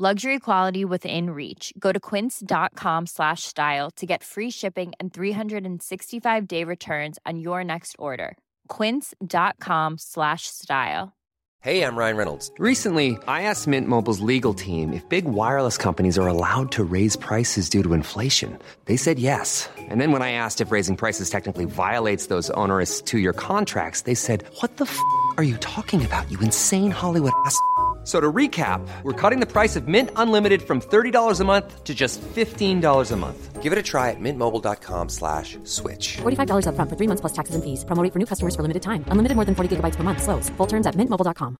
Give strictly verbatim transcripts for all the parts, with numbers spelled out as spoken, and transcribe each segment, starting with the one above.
Luxury quality within reach. Go to quince.com slash style to get free shipping and three hundred sixty-five day returns on your next order. Quince.com slash style. Hey, I'm Ryan Reynolds. Recently, I asked Mint Mobile's legal team if big wireless companies are allowed to raise prices due to inflation. They said yes. And then when I asked if raising prices technically violates those onerous two-year contracts, they said, what the f*** are you talking about, you insane Hollywood ass f- So to recap, we're cutting the price of Mint Unlimited from thirty dollars a month to just fifteen dollars a month. Give it a try at mintmobile.com slash switch. forty-five dollars up front for three months plus taxes and fees. Promo rate for new customers for limited time. Unlimited more than forty gigabytes per month. Slows full terms at mint mobile dot com.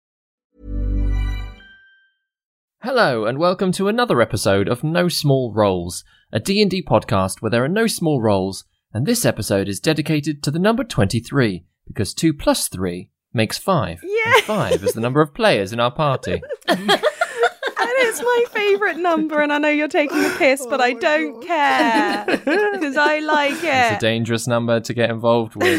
Hello and welcome to another episode of No Small Roles, a D and D podcast where there are no small roles, and this episode is dedicated to the number twenty-three, because two plus three... makes five. Yeah. And five is the number of players in our party. And it's my favourite number, and I know you're taking a piss, but oh I don't God. care. Because I like it. It's a dangerous number to get involved with.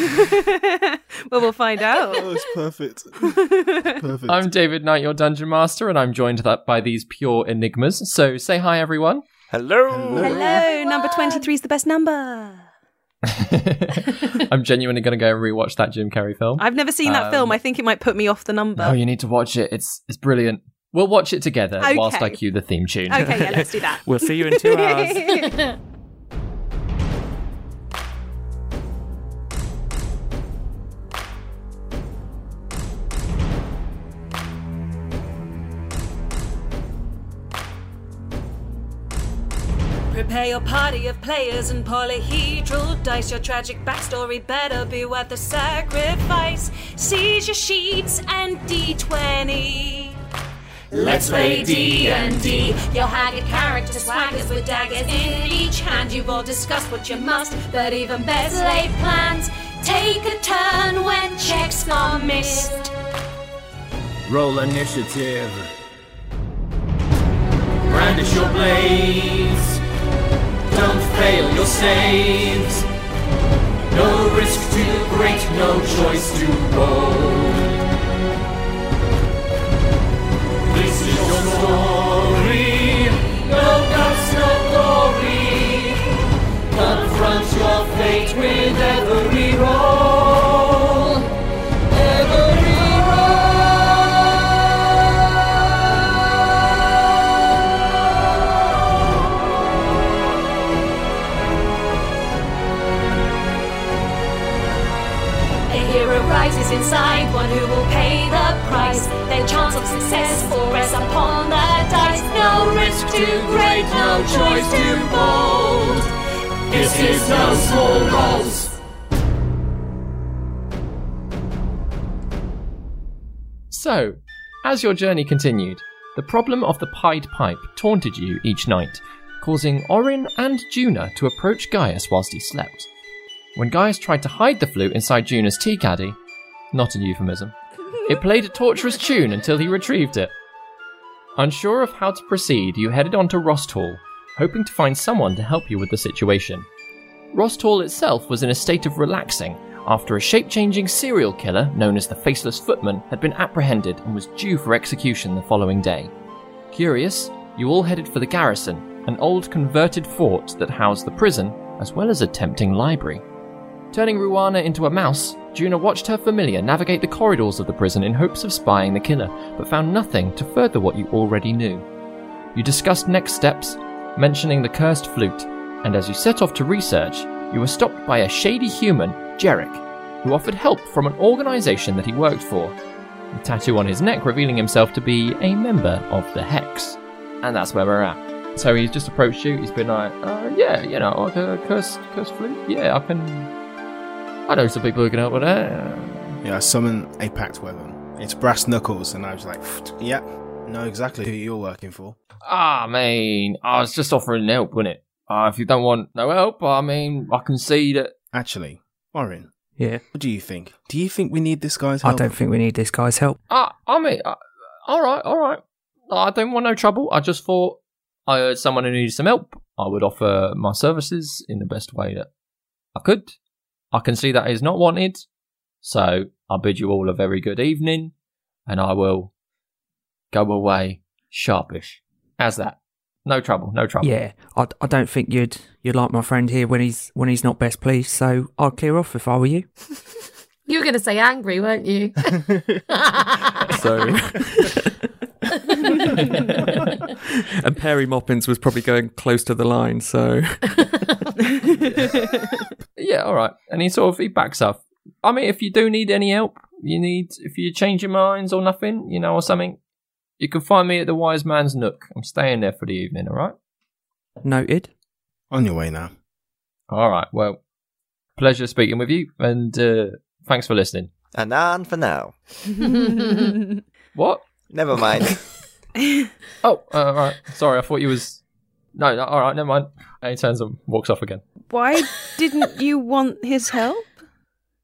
Well, we'll find out. Oh, it's perfect. It's perfect. I'm David Knight, your Dungeon Master, and I'm joined by these pure enigmas. So say hi, everyone. Hello. Hello. Hello. Number twenty-three is the best number. I'm genuinely going to go and rewatch that Jim Carrey film. I've never seen that um, film. I think it might put me off the number. Oh, no, you need to watch it. It's it's brilliant. We'll watch it together okay. whilst I cue the theme tune. Okay, yeah, let's do that. We'll see you in two hours. Prepare your party of players and polyhedral dice. Your tragic backstory better be worth the sacrifice. Seize your sheets and D twenty. Let's play D and D. Your haggard character swaggers with daggers in each hand. You've all discussed what you must, but even better laid plans. Take a turn when checks are missed. Roll initiative. Brandish your blades. Don't fail your saves. No risk too great, no choice to roll. This is your story. No guts, no glory. Confront your fate with every roll. Every rises inside, one who will pay the price. Their chance of success or rests upon the dice. No risk too great, no choice too bold. This is No Small Roles. So, as your journey continued, the problem of the Pied Pipe taunted you each night, causing Orin and Juna to approach Gaius whilst he slept. When Gaius tried to hide the flute inside Juna's tea caddy, not a euphemism, it played a torturous tune until he retrieved it. Unsure of how to proceed, you headed on to Rost Hall, hoping to find someone to help you with the situation. Rost Hall itself was in a state of relaxing after a shape-changing serial killer known as the Faceless Footman had been apprehended and was due for execution the following day. Curious, you all headed for the garrison, an old converted fort that housed the prison, as well as a tempting library. Turning Ruana into a mouse, Juna watched her familiar navigate the corridors of the prison in hopes of spying the killer, but found nothing to further what you already knew. You discussed next steps, mentioning the cursed flute, and as you set off to research, you were stopped by a shady human, Jeric, who offered help from an organisation that he worked for, the tattoo on his neck revealing himself to be a member of the Hex. And that's where we're at. So he's just approached you, he's been like, uh, yeah, you know, like a cursed, cursed flute, yeah, I can... I know some people who can help with that. Yeah, I summon a packed weapon. It's brass knuckles, and I was like, yeah, know exactly who you're working for. Ah, I mean, I was just offering help, wasn't it? Uh, if you don't want no help, I mean, I can see that... Actually, Orin. Yeah? What do you think? Do you think we need this guy's help? I don't think we need this guy's help. Uh, I mean, uh, all right, all right. I don't want no trouble. I just thought I heard someone who needed some help. I would offer my services in the best way that I could. I can see that is not wanted. So I bid you all a very good evening, and I will go away sharpish. How's that? No trouble, no trouble. Yeah, I, I don't think you'd you'd like my friend here when he's when he's not best pleased. So I'd clear off if I were you. You were going to say angry, weren't you? So. And Perry Moppins was probably going close to the line, so yeah, all right. And he sort of he backs up. I mean, if you do need any help, you need if you change your minds or nothing, you know, or something, you can find me at the Wise Man's Nook. I'm staying there for the evening. All right. Noted. On your way now. All right. Well, pleasure speaking with you, and uh, thanks for listening. Anan for now. What? Never mind. Oh, uh, all right. Sorry, I thought you was... No, no, all right, never mind. And he turns and walks off again. Why didn't you want his help?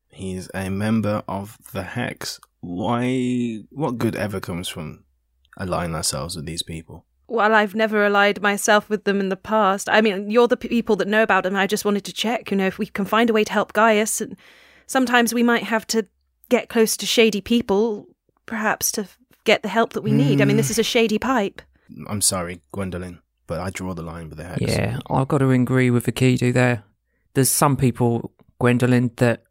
He's a member of the Hex. Why... What good ever comes from allying ourselves with these people? Well, I've never allied myself with them in the past. I mean, you're the people that know about them. I just wanted to check, you know, if we can find a way to help Gaius. And sometimes we might have to get close to shady people, perhaps to... get the help that we need. Mm. I mean, this is a shady pipe. I'm sorry, Gwendolyn, but I draw the line with the Hex. Yeah, I've got to agree with Akidu there. There's some people, Gwendolyn, that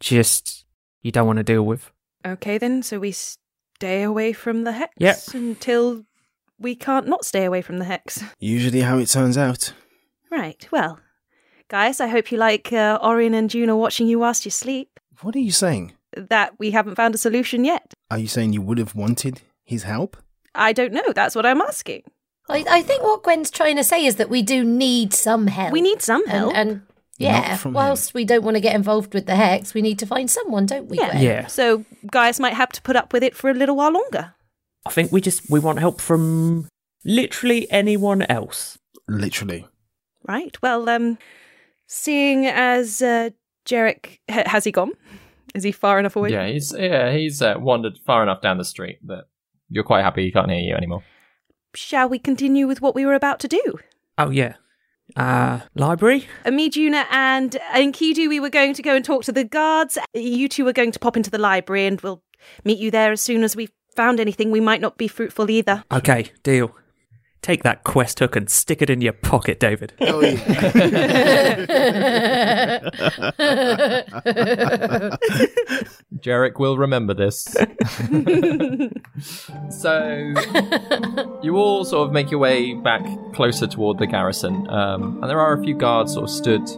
just you don't want to deal with. Okay, then, so we stay away from the Hex yep. until we can't not stay away from the Hex. Usually how it turns out. Right, well, guys, I hope you like uh, Orin and Juna watching you whilst you sleep. What are you saying? That we haven't found a solution yet. Are you saying you would have wanted his help? I don't know. That's what I'm asking. I, I think what Gwen's trying to say is that we do need some help. We need some help. And, and yeah, whilst him. We don't want to get involved with the Hex, we need to find someone, don't we, yeah. Gwen? Yeah. So Gaius might have to put up with it for a little while longer. I think we just, we want help from literally anyone else. Literally. Right. Well, um, seeing as uh, Jeric, ha- has he gone? Is he far enough away? Yeah, he's yeah he's uh, wandered far enough down the street that you're quite happy he can't hear you anymore. Shall we continue with what we were about to do? Oh, yeah. Uh, library? Me, Juna, and Enkidu, we were going to go and talk to the guards. You two are going to pop into the library and we'll meet you there as soon as we've found anything. We might not be fruitful either. Okay, deal. Take that quest hook and stick it in your pocket, David. Oh, yeah. Jeric will remember this. So, you all sort of make your way back closer toward the garrison. Um, and there are a few guards sort of stood.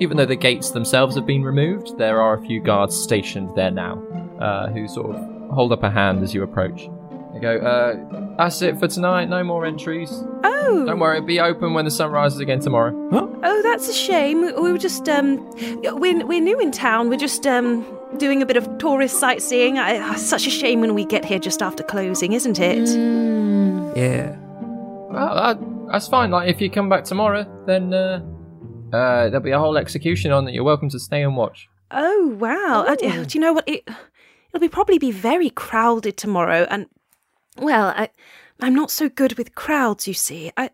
Even though the gates themselves have been removed, there are a few guards stationed there now uh, who sort of hold up a hand as you approach. They go, uh, that's it for tonight, no more entries. Oh! Don't worry, it'll be open when the sun rises again tomorrow. Huh? Oh, that's a shame. We were just, um, we're, we're new in town. We're just, um, doing a bit of tourist sightseeing. I, it's such a shame when we get here just after closing, isn't it? Mm. Yeah. Well, I, that's fine. Like, if you come back tomorrow, then, uh, uh, there'll be a whole execution on that. You're welcome to stay and watch. Oh, wow. I, do you know what? It, it'll be probably be very crowded tomorrow, and... Well, I, I'm not so good with crowds, you see. I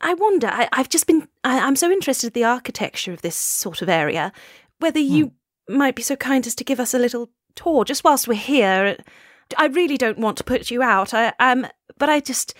I wonder, I, I've just been, I, I'm so interested in the architecture of this sort of area, whether you mm. might be so kind as to give us a little tour just whilst we're here. I really don't want to put you out, I, um, but I just,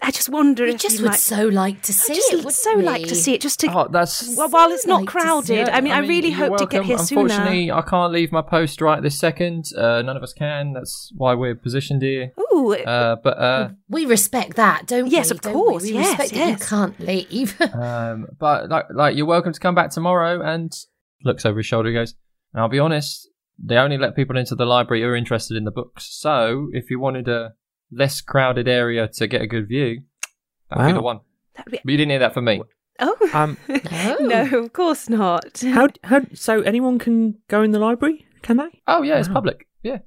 I just wonder we if just you would might... so like to see I just it, would so we? like to see it, just to, oh, that's well, so while it's not like crowded. I mean, I, mean, I really hope welcome. to get here Unfortunately, sooner. Unfortunately, I can't leave my post right this second. Uh, none of us can. That's why we're positioned here. Ooh, uh, but uh, we respect that, don't yes, we? Yes, of course. We, we yes, respect yes. that you can't leave. um, but like, like, you're welcome to come back tomorrow. And looks over his shoulder, he goes. And I'll be honest, they only let people into the library who are interested in the books. So if you wanted a less crowded area to get a good view, that'd wow. be the one. That'd be... But you didn't hear that from me. Oh, um, no. no, of course not. How? How? So anyone can go in the library? Can they? Oh yeah, wow. It's public. Yeah.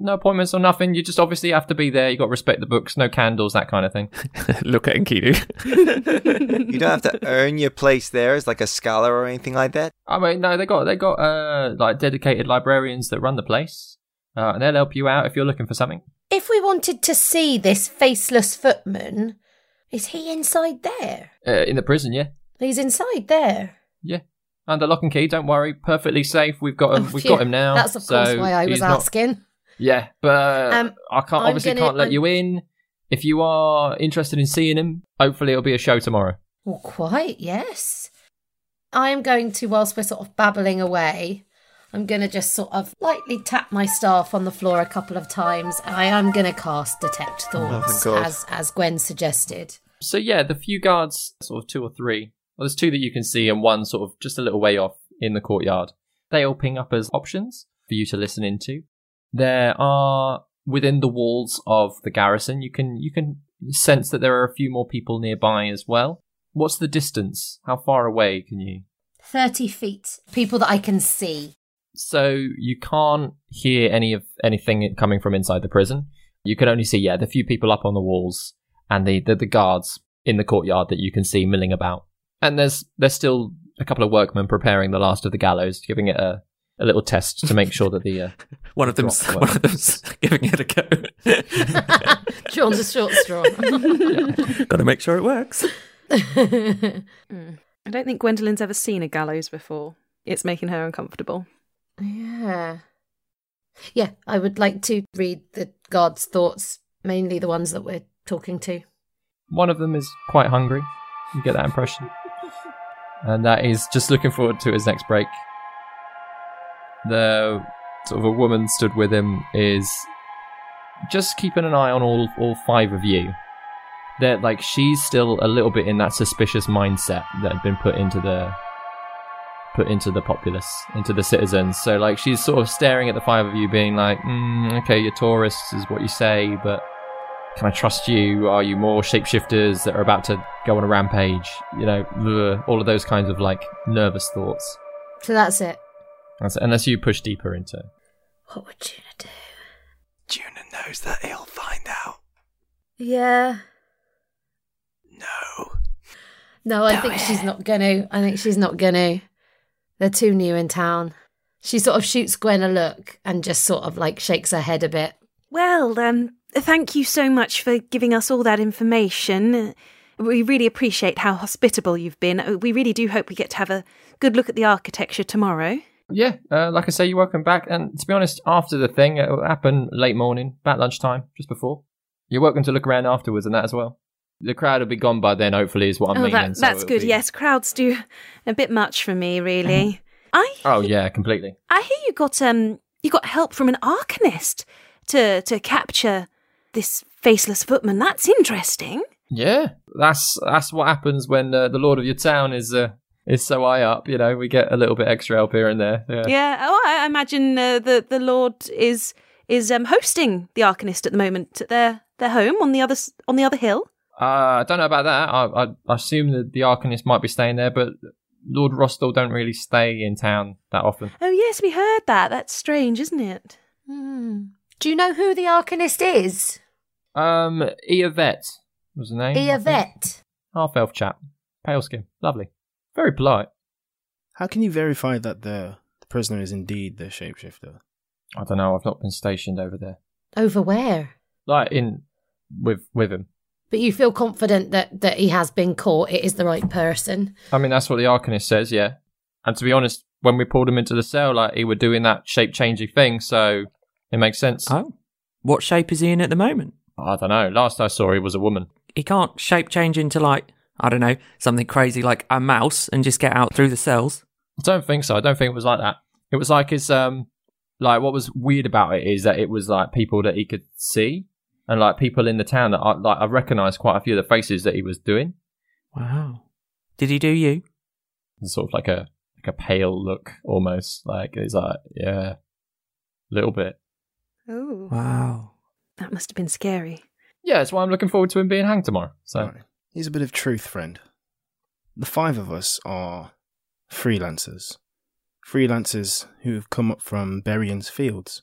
No appointments or nothing. You just obviously have to be there. You got to respect the books. No candles, that kind of thing. Look at Enkidu. You don't have to earn your place there as like a scholar or anything like that. I mean, no, they got they got uh, like dedicated librarians that run the place, uh, and they'll help you out if you're looking for something. If we wanted to see this faceless footman, is he inside there? Uh, in the prison, yeah. He's inside there. Yeah. Under lock and key. Don't worry. Perfectly safe. We've got him. Oh, we've phew. got him now. That's of so course why I was asking. Not... Yeah, but um, I can't I'm obviously gonna, can't let I'm... you in. If you are interested in seeing him, hopefully it'll be a show tomorrow. Well, quite, yes. I'm going to, whilst we're sort of babbling away, I'm going to just sort of lightly tap my staff on the floor a couple of times, and I am going to cast Detect Thorns, oh, as, as Gwen suggested. So yeah, the few guards, sort of two or three, well, there's two that you can see and one sort of just a little way off in the courtyard. They all ping up as options for you to listen into. There are, within the walls of the garrison, you can you can sense that there are a few more people nearby as well. What's the distance? How far away can you? thirty feet. People that I can see. So you can't hear any of anything coming from inside the prison. You can only see, yeah, the few people up on the walls and the, the, the guards in the courtyard that you can see milling about. And there's there's still a couple of workmen preparing the last of the gallows, giving it a... a little test to make sure that the uh, one of them's one of them's giving it a go. John's a short straw. Yeah. Got to make sure it works. Mm. I don't think Gwendolyn's ever seen a gallows before. It's making her uncomfortable. Yeah, yeah. I would like to read the guards' thoughts, mainly the ones that we're talking to. One of them is quite hungry. You get that impression, and that is just looking forward to his next break. The sort of a woman stood with him is just keeping an eye on all, all five of you. That like she's still a little bit in that suspicious mindset that had been put into the put into the populace, into the citizens. So like she's sort of staring at the five of you, being like, mm, "Okay, you're tourists, is what you say, but can I trust you? Are you more shapeshifters that are about to go on a rampage? You know, all of those kinds of like nervous thoughts." So that's it. Unless you push deeper into... What would Juna do? Juna knows that he'll find out. Yeah. No. No, I Go think ahead. she's not going to. I think she's not going to. They're too new in town. She sort of shoots Gwen a look and just sort of like shakes her head a bit. Well, um, thank you so much for giving us all that information. We really appreciate how hospitable you've been. We really do hope we get to have a good look at the architecture tomorrow. Yeah, uh, like I say, you're welcome back. And to be honest, after the thing, it'll happen late morning, about lunchtime, just before. You're welcome to look around afterwards and that as well. The crowd will be gone by then, hopefully, is what I'm oh, meaning. That, so that's good, be... yes. Crowds do a bit much for me, really. I. Oh, yeah, completely. I hear you got um, you got help from an arcanist to, to capture this faceless footman. That's interesting. Yeah, that's that's what happens when uh, the lord of your town is... Uh, It's so high up, you know, we get a little bit extra help here and there. Yeah, yeah. Oh, I imagine uh, the, the Lord is is um, hosting the Arcanist at the moment at their, their home on the other on the other hill. Uh, I don't know about that. I, I, I assume that the Arcanist might be staying there, but Lord Rostall don't really stay in town that often. Oh, yes, we heard that. That's strange, isn't it? Mm. Do you know who the Arcanist is? Um, Iavet was the name. Iavet. Half-elf chap. Pale skin. Lovely. Very polite. How can you verify that the, the prisoner is indeed the shapeshifter? I don't know. I've not been stationed over there. Over where? Like in with with him. But you feel confident that, that he has been caught. It is the right person. I mean, that's what the Arcanist says, yeah. And to be honest, when we pulled him into the cell, like he were doing that shape changing thing, so it makes sense. Oh, what shape is he in at the moment? I don't know. Last I saw, he was a woman. He can't shape change into like. I don't know, something crazy like a mouse and just get out through the cells? I don't think so. I don't think it was like that. It was like his, um, like what was weird about it is that it was like people that he could see and like people in the town that I, like, I recognised quite a few of the faces that he was doing. Wow. Did he do you? It's sort of like a, like a pale look almost. Like it's like, yeah, a little bit. Oh. Wow. That must have been scary. Yeah, that's why I'm looking forward to him being hanged tomorrow. So. Here's a bit of truth, friend. The five of us are freelancers. Freelancers who have come up from Berrien's fields.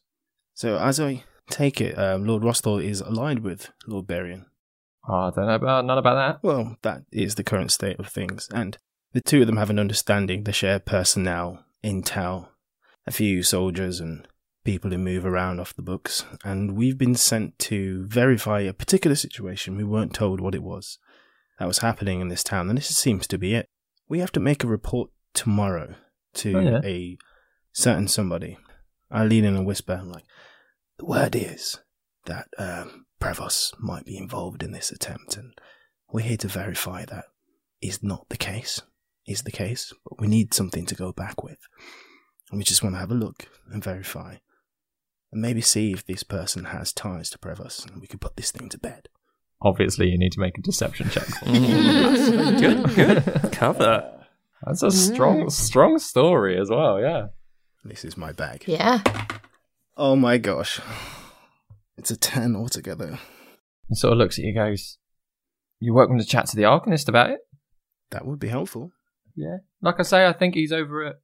So as I take it, um, Lord Rost Hall is aligned with Lord Berrien. Oh, I don't know about none about that. Well, that is the current state of things, and the two of them have an understanding. They share personnel, intel, a few soldiers and people who move around off the books, and we've been sent to verify a particular situation. We weren't told what it was that was happening in this town, and this seems to be it. We have to make a report tomorrow to oh, yeah. a certain somebody. I lean in and whisper, I'm like, the word is that um, Prevost might be involved in this attempt, and we're here to verify that is not the case, is the case, but we need something to go back with. And we just want to have a look and verify, and maybe see if this person has ties to Prevost, and we could put this thing to bed. Obviously, you need to make a deception check. Mm, that's good, good cover. That's a strong, strong story as well, yeah. This is my bag. Yeah. Oh my gosh. It's a ten altogether. He sort of looks at you and goes, you're welcome to chat to the Arcanist about it. That would be helpful. Yeah. Like I say, I think he's over at,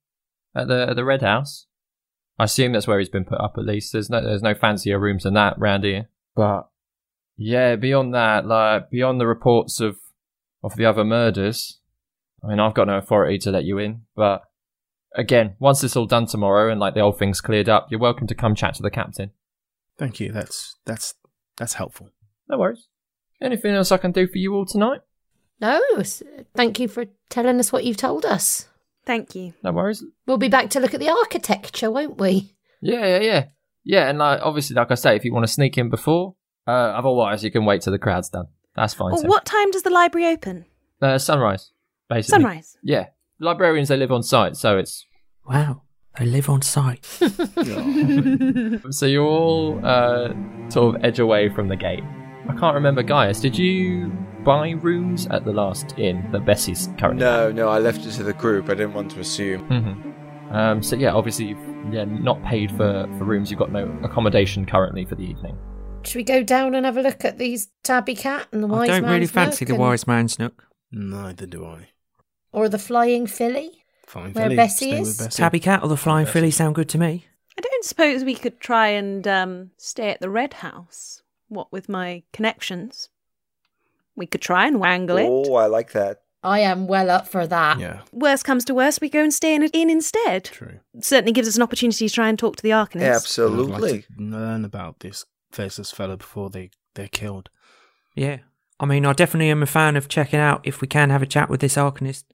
at the at the Red House. I assume that's where he's been put up at least. There's no there's no fancier rooms than that round here. But yeah, beyond that, like beyond the reports of, of the other murders, I mean, I've got no authority to let you in, but again, once it's all done tomorrow and like the old thing's cleared up, you're welcome to come chat to the captain. Thank you. That's that's that's helpful. No worries. Anything else I can do for you all tonight? No. Thank you for telling us what you've told us. Thank you. No worries. We'll be back to look at the architecture, won't we? Yeah, yeah, yeah. Yeah, and like obviously, like I say, if you want to sneak in before, uh, otherwise you can wait till the crowd's done. That's fine. Well, what time does the library open? Uh, sunrise. Basically. Sunrise. Yeah. Librarians, they live on site, so it's... Wow. They live on site. So you're all uh, sort of edge away from the gate. I can't remember, Gaius, did you buy rooms at the last inn that Bessie's currently No, at? no, I left it to the group. I didn't want to assume. Mm-hmm. Um, so yeah, obviously you've yeah, not paid for, for rooms. You've got no accommodation currently for the evening. Should we go down and have a look at these Tabby Cat and the Wise Man's Nook? I don't really fancy the and... Wise Man's Nook. Neither do I. Or the Flying Filly, Flying where filly. Bessie Stay is. Bessie. Tabby Cat or the Flying Bessie. Filly sound good to me. I don't suppose we could try and um, stay at the Red House, what with my connections. We could try and wangle oh, it. Oh, I like that. I am well up for that. Yeah. Worst comes to worst, we go and stay in an inn instead. True. It certainly gives us an opportunity to try and talk to the Arcanist. Absolutely. I'd like to learn about this faceless fella before they, they're killed. Yeah. I mean, I definitely am a fan of checking out if we can have a chat with this Arcanist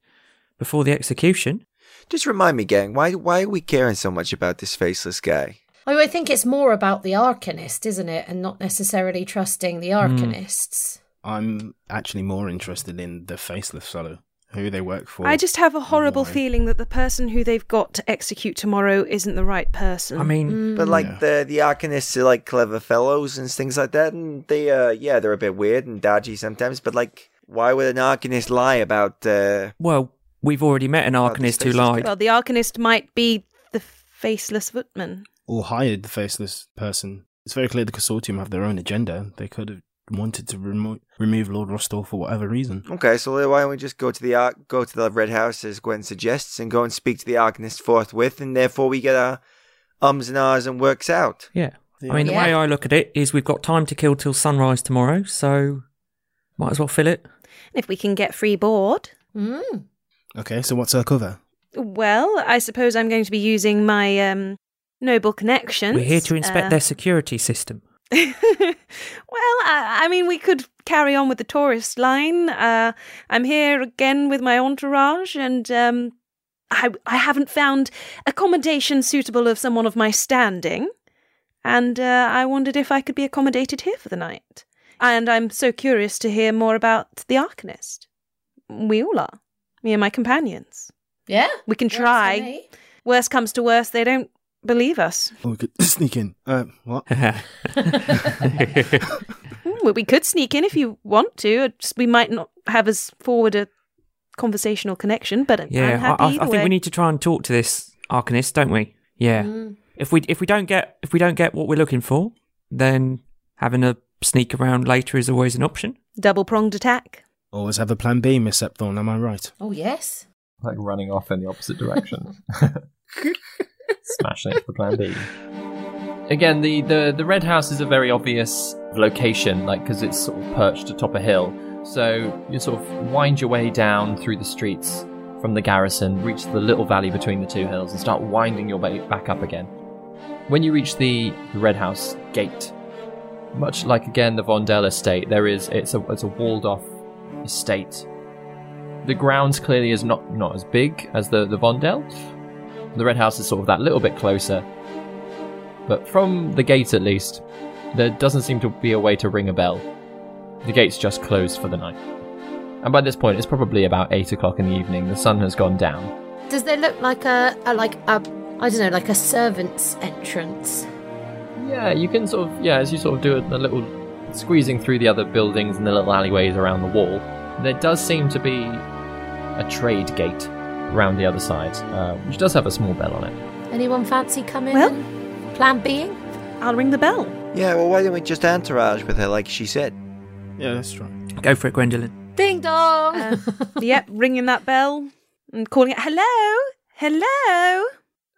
before the execution. Just remind me, gang, why why are we caring so much about this faceless guy? Oh, I think it's more about the Arcanist, isn't it? And not necessarily trusting the Arcanists. Mm. I'm actually more interested in the faceless fellow, who they work for. I just have a horrible feeling that the person who they've got to execute tomorrow isn't the right person. I mean... Mm. But, like, yeah. the, the Arcanists are, like, clever fellows and things like that, and they, uh, yeah, they're a bit weird and dodgy sometimes, but, like, why would an Arcanist lie about... Uh, well... We've already met an Arcanist who lied. Well, the Arcanist might be the Faceless Footman. Or hired the Faceless person. It's very clear the Consortium have their own agenda. They could have wanted to remo- remove Lord Rost Hall for whatever reason. Okay, so why don't we just go to the Ar- go to the Red House, as Gwen suggests, and go and speak to the Arcanist forthwith, and therefore we get our ums and ahs and works out. Yeah. yeah. I mean, the yeah. way I look at it is we've got time to kill till sunrise tomorrow, so might as well fill it. And if we can get free board... Mm. Okay, so what's our cover? Well, I suppose I'm going to be using my um, noble connections. We're here to inspect uh, their security system. Well, I, I mean, we could carry on with the tourist line. Uh, I'm here again with my entourage, and um, I, I haven't found accommodation suitable of someone of my standing, and uh, I wondered if I could be accommodated here for the night. And I'm so curious to hear more about the Arcanist. We all are. Me and my companions. Yeah. We can try. Worst comes to worst, they don't believe us. Or we could sneak in. Uh, what? Well, we could sneak in if you want to. We might not have as forward a conversational connection, but yeah, I'm happy I, I, either I think way. We need to try and talk to this Arcanist, don't we? Yeah. Mm. If we if we don't get if we don't get what we're looking for, then having a sneak around later is always an option. Double pronged attack. Always have a plan B, Miss Septhorne, am I right? Oh, yes. Like running off in the opposite direction. Smashing into the plan B. again, the, the, the Red House is a very obvious location, like, because it's sort of perched atop a hill. So you sort of wind your way down through the streets from the garrison, reach the little valley between the two hills, and start winding your way back up again. When you reach the, the Red House gate, much like, again, the Vondel estate, there is it's a it's a walled-off estate. The grounds clearly is not, not as big as the, the Vondel. The Red House is sort of that little bit closer. But from the gate, at least, there doesn't seem to be a way to ring a bell. The gate's just closed for the night. And by this point, it's probably about eight o'clock in the evening. The sun has gone down. Does there look like a, a like a, I don't know, like a servant's entrance? Yeah, you can sort of, yeah, as you sort of do a, a little squeezing through the other buildings and the little alleyways around the wall, there does seem to be a trade gate around the other side, uh, which does have a small bell on it. Anyone fancy coming? Well, plan being? I'll ring the bell. Yeah, well, why don't we just entourage with her like she said? Yeah, that's right. Go for it, Gwendolyn. Ding dong! Uh, yep, ringing that bell and calling it, hello, hello.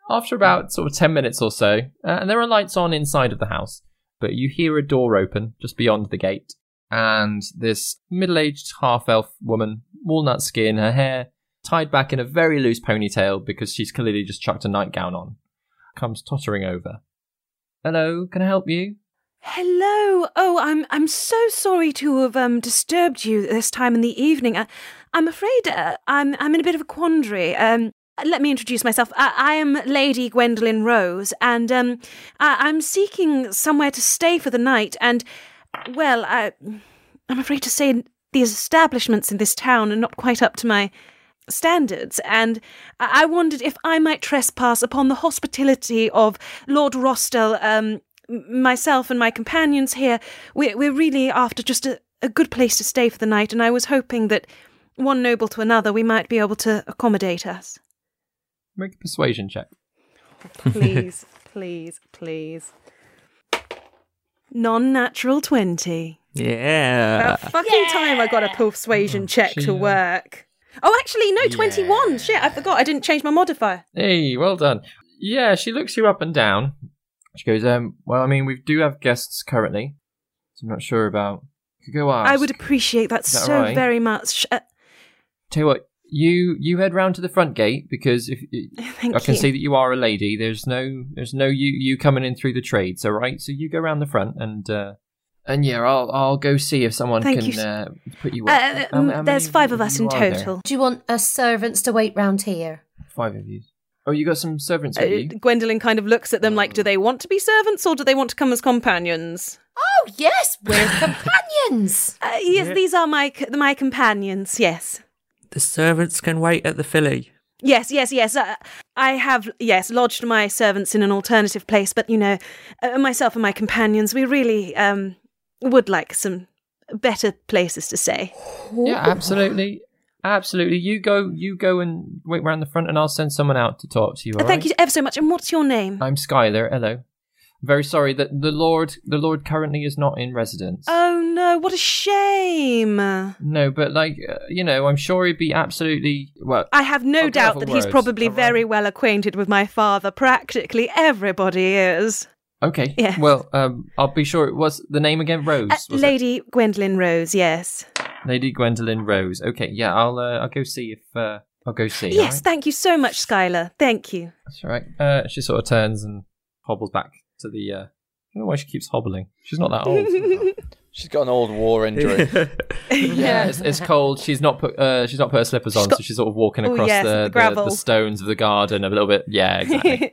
After about sort of ten minutes or so, uh, and there are lights on inside of the house, but you hear a door open just beyond the gate, and this middle-aged half-elf woman, walnut skin, her hair tied back in a very loose ponytail because she's clearly just chucked a nightgown on, comes tottering over. Hello, can I help you? Hello. Oh, I'm I'm so sorry to have um, disturbed you this time in the evening. I, I'm afraid uh, I'm I'm in a bit of a quandary. Um, let me introduce myself. I, I am Lady Gwendolyn Rose, and um, I, I'm seeking somewhere to stay for the night. And well, I, I'm afraid to say these establishments in this town are not quite up to my standards, and I, I wondered if I might trespass upon the hospitality of Lord Rostell. Um, Myself and my companions here, we're, we're really after just a, a good place to stay for the night, and I was hoping that one noble to another, we might be able to accommodate us. Make a persuasion check. Please, please, please. Non-natural twenty. Yeah. About fucking yeah. time I got a persuasion oh, check cheer. to work. Oh, actually, no, yeah. twenty-one. Shit, I forgot. I didn't change my modifier. Hey, well done. Yeah, she looks you up and down. She goes, um, well, I mean, we do have guests currently, so I'm not sure about... Could go ask. I would appreciate that, that so right? very much. Uh... Tell you what, you, you head round to the front gate, because if Thank I can you. see that you are a lady. There's no there's no you, you coming in through the trades, all right? So you go round the front, and uh, and yeah, I'll I'll go see if someone Thank can you. Uh, put you up. Uh, how, how there's many, five of us in total. There? Do you want us servants to wait round here? Five of you. Oh, you got some servants with uh, you? Gwendolyn kind of looks at them like, do they want to be servants or do they want to come as companions? Oh, yes, we're companions. Uh, yes, yeah. These are my my companions, yes. The servants can wait at the filly. Yes, yes, yes. Uh, I have, yes, lodged my servants in an alternative place, but, you know, uh, myself and my companions, we really um, would like some better places to stay. Yeah, absolutely. Absolutely. You go you go and wait around the front and I'll send someone out to talk to you. All Thank right? you ever so much. And what's your name? I'm Skylar. Hello. I'm very sorry that the Lord the Lord currently is not in residence. Oh no, what a shame. No, but like, uh, you know, I'm sure he'd be absolutely... well. I have no doubt that words. he's probably all very right. well acquainted with my father. Practically everybody is. Okay. Yeah. Well, um, I'll be sure it was the name again, Rose. Uh, was Lady it? Gwendolyn Rose, yes. Lady Gwendolyn Rose. Okay, yeah, I'll uh, I'll go see if uh, I'll go see. Yes, right? Thank you so much, Skylar. Thank you. That's all right. Uh, she sort of turns and hobbles back to the. Uh, I don't know why she keeps hobbling. She's not that old. She's got an old war injury. yeah, it's, it's cold. She's not put. Uh, she's not put her slippers on, she's got... so she's sort of walking across Ooh, yes, the, the, gravel. the the stones of the garden a little bit. Yeah, exactly.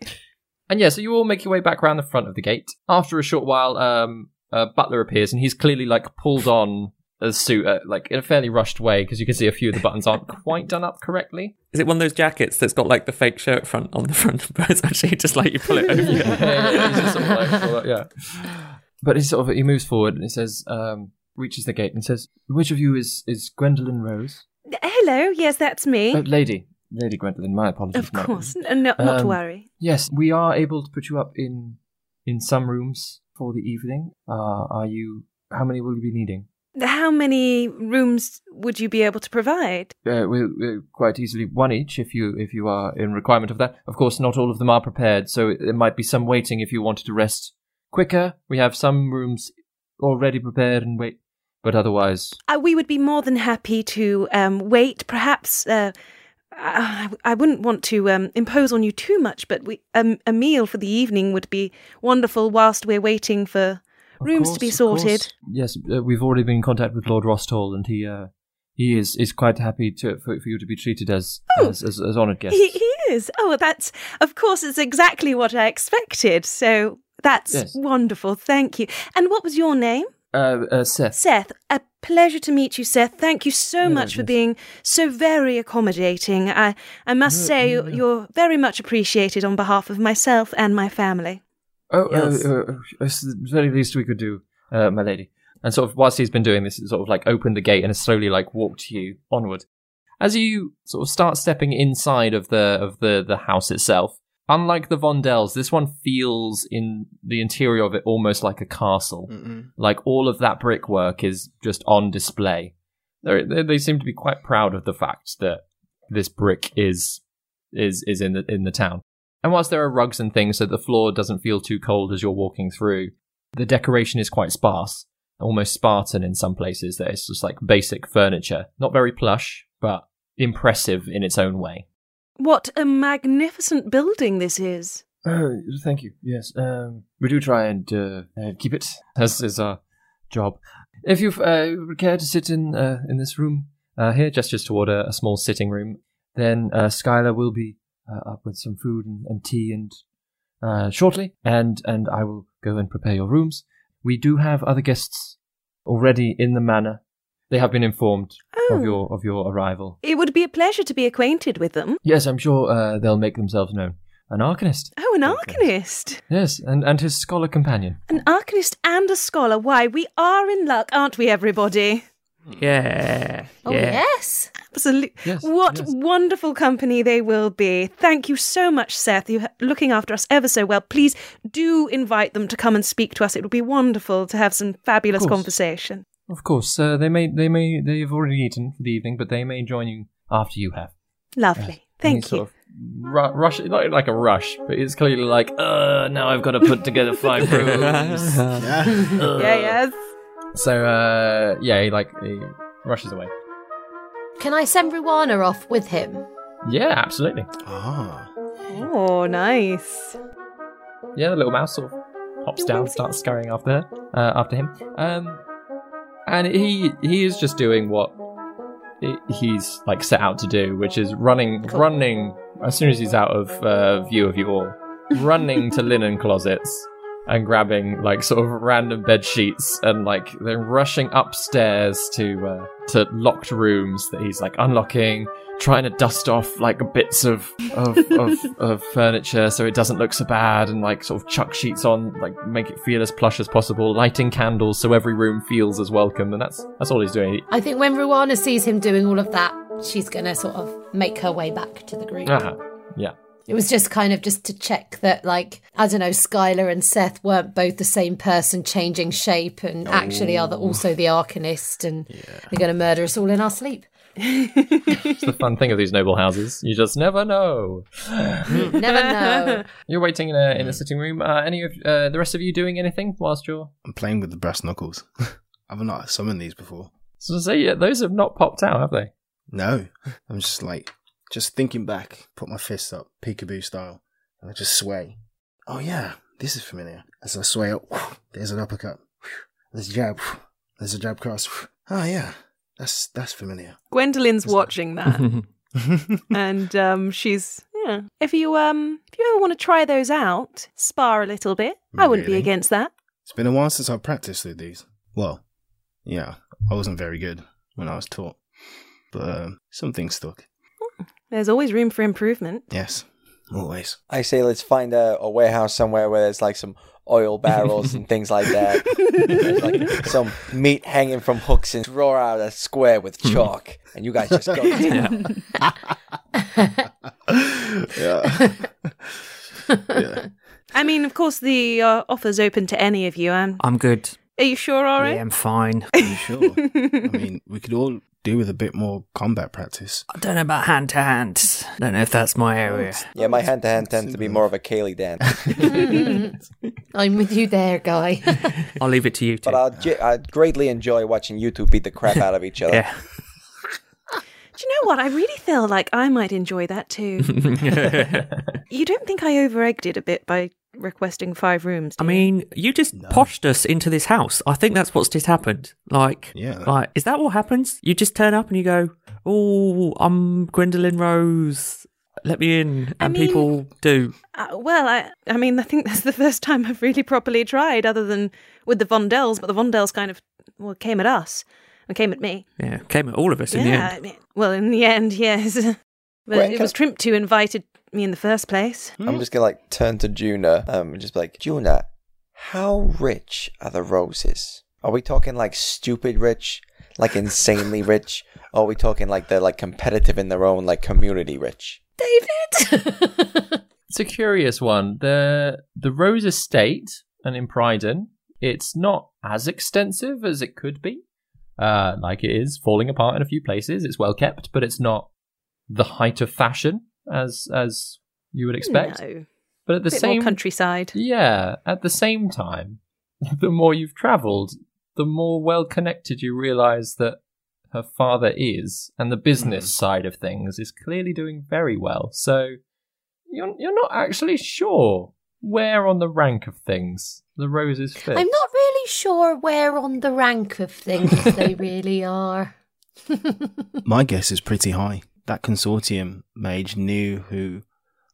And yeah, so you all make your way back around the front of the gate. After a short while, um, a butler appears, and he's clearly like pulled on a suit, uh, like in a fairly rushed way, because you can see a few of the buttons aren't quite done up correctly. Is it one of those jackets that's got like the fake shirt front on the front, but it's actually just like you pull it over? yeah, yeah, yeah, it's just sort of like, sort of, yeah. But he sort of he moves forward and he says, um, reaches the gate and says, "Which of you is is Gwendolyn Rose?" Hello, yes, that's me. Oh, lady, Lady Gwendolyn, my apologies. Of course, no, not um, to worry. Yes, we are able to put you up in in some rooms for the evening. Uh, are you? How many will you be needing? How many rooms would you be able to provide? Uh, we're, we're quite easily one each, if you if you are in requirement of that. Of course, not all of them are prepared, so there might be some waiting if you wanted to rest quicker. We have some rooms already prepared and wait, but otherwise... Uh, we would be more than happy to um, wait. Perhaps, uh, I, I wouldn't want to um, impose on you too much, but we, um, a meal for the evening would be wonderful whilst we're waiting for of rooms course, to be sorted. Yes, uh, we've already been in contact with Lord Rost Hall, and he... Uh, He is, is quite happy to, for, for you to be treated as oh, as, as, as honoured guests. He, he is. Oh, that's, of course, it's exactly what I expected. So that's yes. wonderful. Thank you. And what was your name? Uh, uh, Seth. Seth. A pleasure to meet you, Seth. Thank you so yeah, much yes. for being so very accommodating. I, I must no, say no. you're very much appreciated on behalf of myself and my family. Oh, yes. uh, uh, it's the very least we could do, uh, my lady. And sort of whilst he's been doing this, it sort of like opened the gate and has slowly like walked you onward. As you sort of start stepping inside of the of the, the house itself, unlike the Vondells, this one feels in the interior of it almost like a castle. Mm-mm. Like all of that brickwork is just on display. They're, they they seem to be quite proud of the fact that this brick is is is in the in the town. And whilst there are rugs and things, so the floor doesn't feel too cold as you're walking through, the decoration is quite sparse. Almost Spartan in some places, that it's just like basic furniture. Not very plush, but impressive in its own way. What a magnificent building this is. Oh, thank you, yes. Um, we do try and uh, keep it, as is our job. If you uh, care to sit in uh, in this room uh, here, gestures toward a, a small sitting room, then uh, Skylar will be uh, up with some food and, and tea and uh, shortly, and, and I will go and prepare your rooms. We do have other guests already in the manor. They have been informed oh. of your of your arrival. It would be a pleasure to be acquainted with them. Yes, I'm sure uh, they'll make themselves known. An arcanist. Oh, an arcanist. Yes, and, and his scholar companion. An arcanist and a scholar. Why, we are in luck, aren't we, everybody? Yeah. Oh, yeah. yes. Absolutely. Yes, what yes. wonderful company they will be. Thank you so much, Seth. You're looking after us ever so well. Please do invite them to come and speak to us. It would be wonderful to have some fabulous of conversation. Of course. Uh, they may, they may, they've already eaten for the evening, but they may join you after you have. Lovely. Uh, Thank you. Sort of ru- rush, not like a rush, but it's clearly like, uh, now I've got to put together five rooms. yeah. Uh. yeah, yes. So, uh, yeah, he, like, he rushes away. Can I send Ruana off with him? Yeah, absolutely. Ah. Oh, nice. Yeah, the little mouse sort of hops down, starts scurrying after her, uh, after him. Um, and he he is just doing what he's, like, set out to do, which is running, cool. running, as soon as he's out of uh, view of you all, running to linen closets. And grabbing like sort of random bed sheets and like they're rushing upstairs to uh, to locked rooms that he's like unlocking, trying to dust off like bits of of, of of furniture so it doesn't look so bad, and like sort of chuck sheets on, like make it feel as plush as possible, lighting candles so every room feels as welcome, and that's that's all he's doing. I think when Ruana sees him doing all of that, she's gonna sort of make her way back to the group. Uh-huh. Yeah. It was just kind of just to check that, like, I don't know, Skylar and Seth weren't both the same person changing shape and oh. actually are the, also the Arcanist, and yeah. they're going to murder us all in our sleep. It's the fun thing of these noble houses. You just never know. Never know. You're waiting in a, in a sitting room. Uh, any of uh, the rest of you doing anything whilst you're... I'm playing with the brass knuckles. I've not summoned these before. So, so yeah, those have not popped out, have they? No. I'm just like... Just thinking back, put my fists up, peekaboo style, and I just sway. Oh yeah, this is familiar. As I sway up, whew, there's an uppercut. Whew, there's a jab. Whew, there's a jab cross. Whew. Oh yeah, that's that's familiar. Gwendolyn's that's watching that, that. and um, she's yeah. If you um, if you ever want to try those out, spar a little bit. Really? I wouldn't be against that. It's been a while since I've practiced with these. Well, yeah, I wasn't very good when I was taught, but um, something stuck. There's always room for improvement. Yes, always. I say let's find a, a warehouse somewhere where there's like some oil barrels and things like that. There's like some meat hanging from hooks, and draw out a square with chalk and you guys just go to town. yeah. yeah. I mean, of course, the uh, offer's open to any of you. I'm, I'm good. Are you sure, Orin? Yeah, I'm fine. Are you sure? I mean, we could all... do with a bit more combat practice. I don't know about hand-to-hand. I don't know if that's my area. Yeah, my hand-to-hand tends to be more of a Kaylee dance. I'm with you there, Guy. I'll leave it to you two. But I'll gi- I greatly enjoy watching you two beat the crap out of each other. Yeah. Do you know what? I really feel like I might enjoy that too. You don't think I over-egged it a bit by requesting five rooms? I mean, you just no. poshed us into this house. I think that's what's just happened. Like, yeah. like, is that what happens? You just turn up and you go, oh, I'm Gwendolyn Rose. Let me in. And I mean, people do. Uh, well, I I mean, I think that's the first time I've really properly tried, other than with the Vondells, but the Vondells kind of well came at us. It came at me. Yeah, came at all of us yeah, in the end. I mean, well, in the end, yes. But Wait, it was I... Trimp who invited me in the first place. Hmm? I'm just going to like turn to Juna um, and just be like, Juna, how rich are the roses? Are we talking like stupid rich, like insanely rich? Or are we talking like they're like competitive in their own like community rich? David! It's a curious one. The, the Rose Estate and in Pryden, it's not as extensive as it could be. Uh, like it is falling apart in a few places. It's well kept, but it's not the height of fashion as as you would expect. No. But at the a bit same more countryside. Yeah. At the same time, the more you've travelled, the more well connected you realise that her father is, and the business mm. side of things is clearly doing very well. So you're you're not actually sure where on the rank of things the roses fit. I'm not really sure where on the rank of things they really are. My guess is pretty high. That consortium mage knew who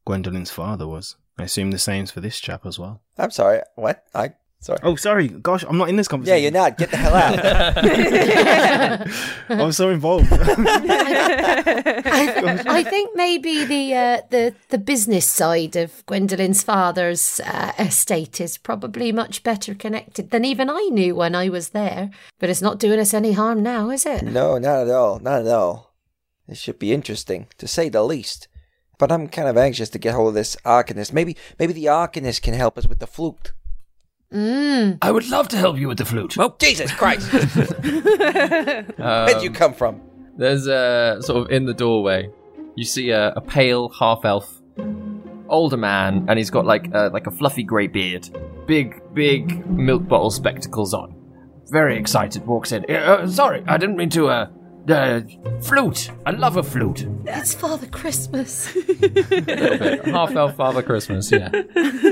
Gwendolyn's father was. I assume the same's for this chap as well. I'm sorry, what? I sorry. Oh, sorry. Gosh, I'm not in this conversation. Yeah, you're not. Get the hell out. I was so involved. I, I think maybe the uh, the the business side of Gwendolyn's father's uh, estate is probably much better connected than even I knew when I was there. But it's not doing us any harm now, is it? No, not at all. Not at all. It should be interesting, to say the least. But I'm kind of anxious to get hold of this Arcanist. Maybe, maybe the Arcanist can help us with the flute. Mm. I would love to help you with the flute. Well, Jesus Christ! um, Where'd you come from? There's a sort of in the doorway. You see a, a pale half-elf, older man, and he's got like a, like a fluffy grey beard, big big milk bottle spectacles on. Very excited, walks in. Uh, sorry, I didn't mean to. Uh, uh, flute. I love a flute. That's Father Christmas. A little bit. Half-elf Father Christmas. Yeah. Do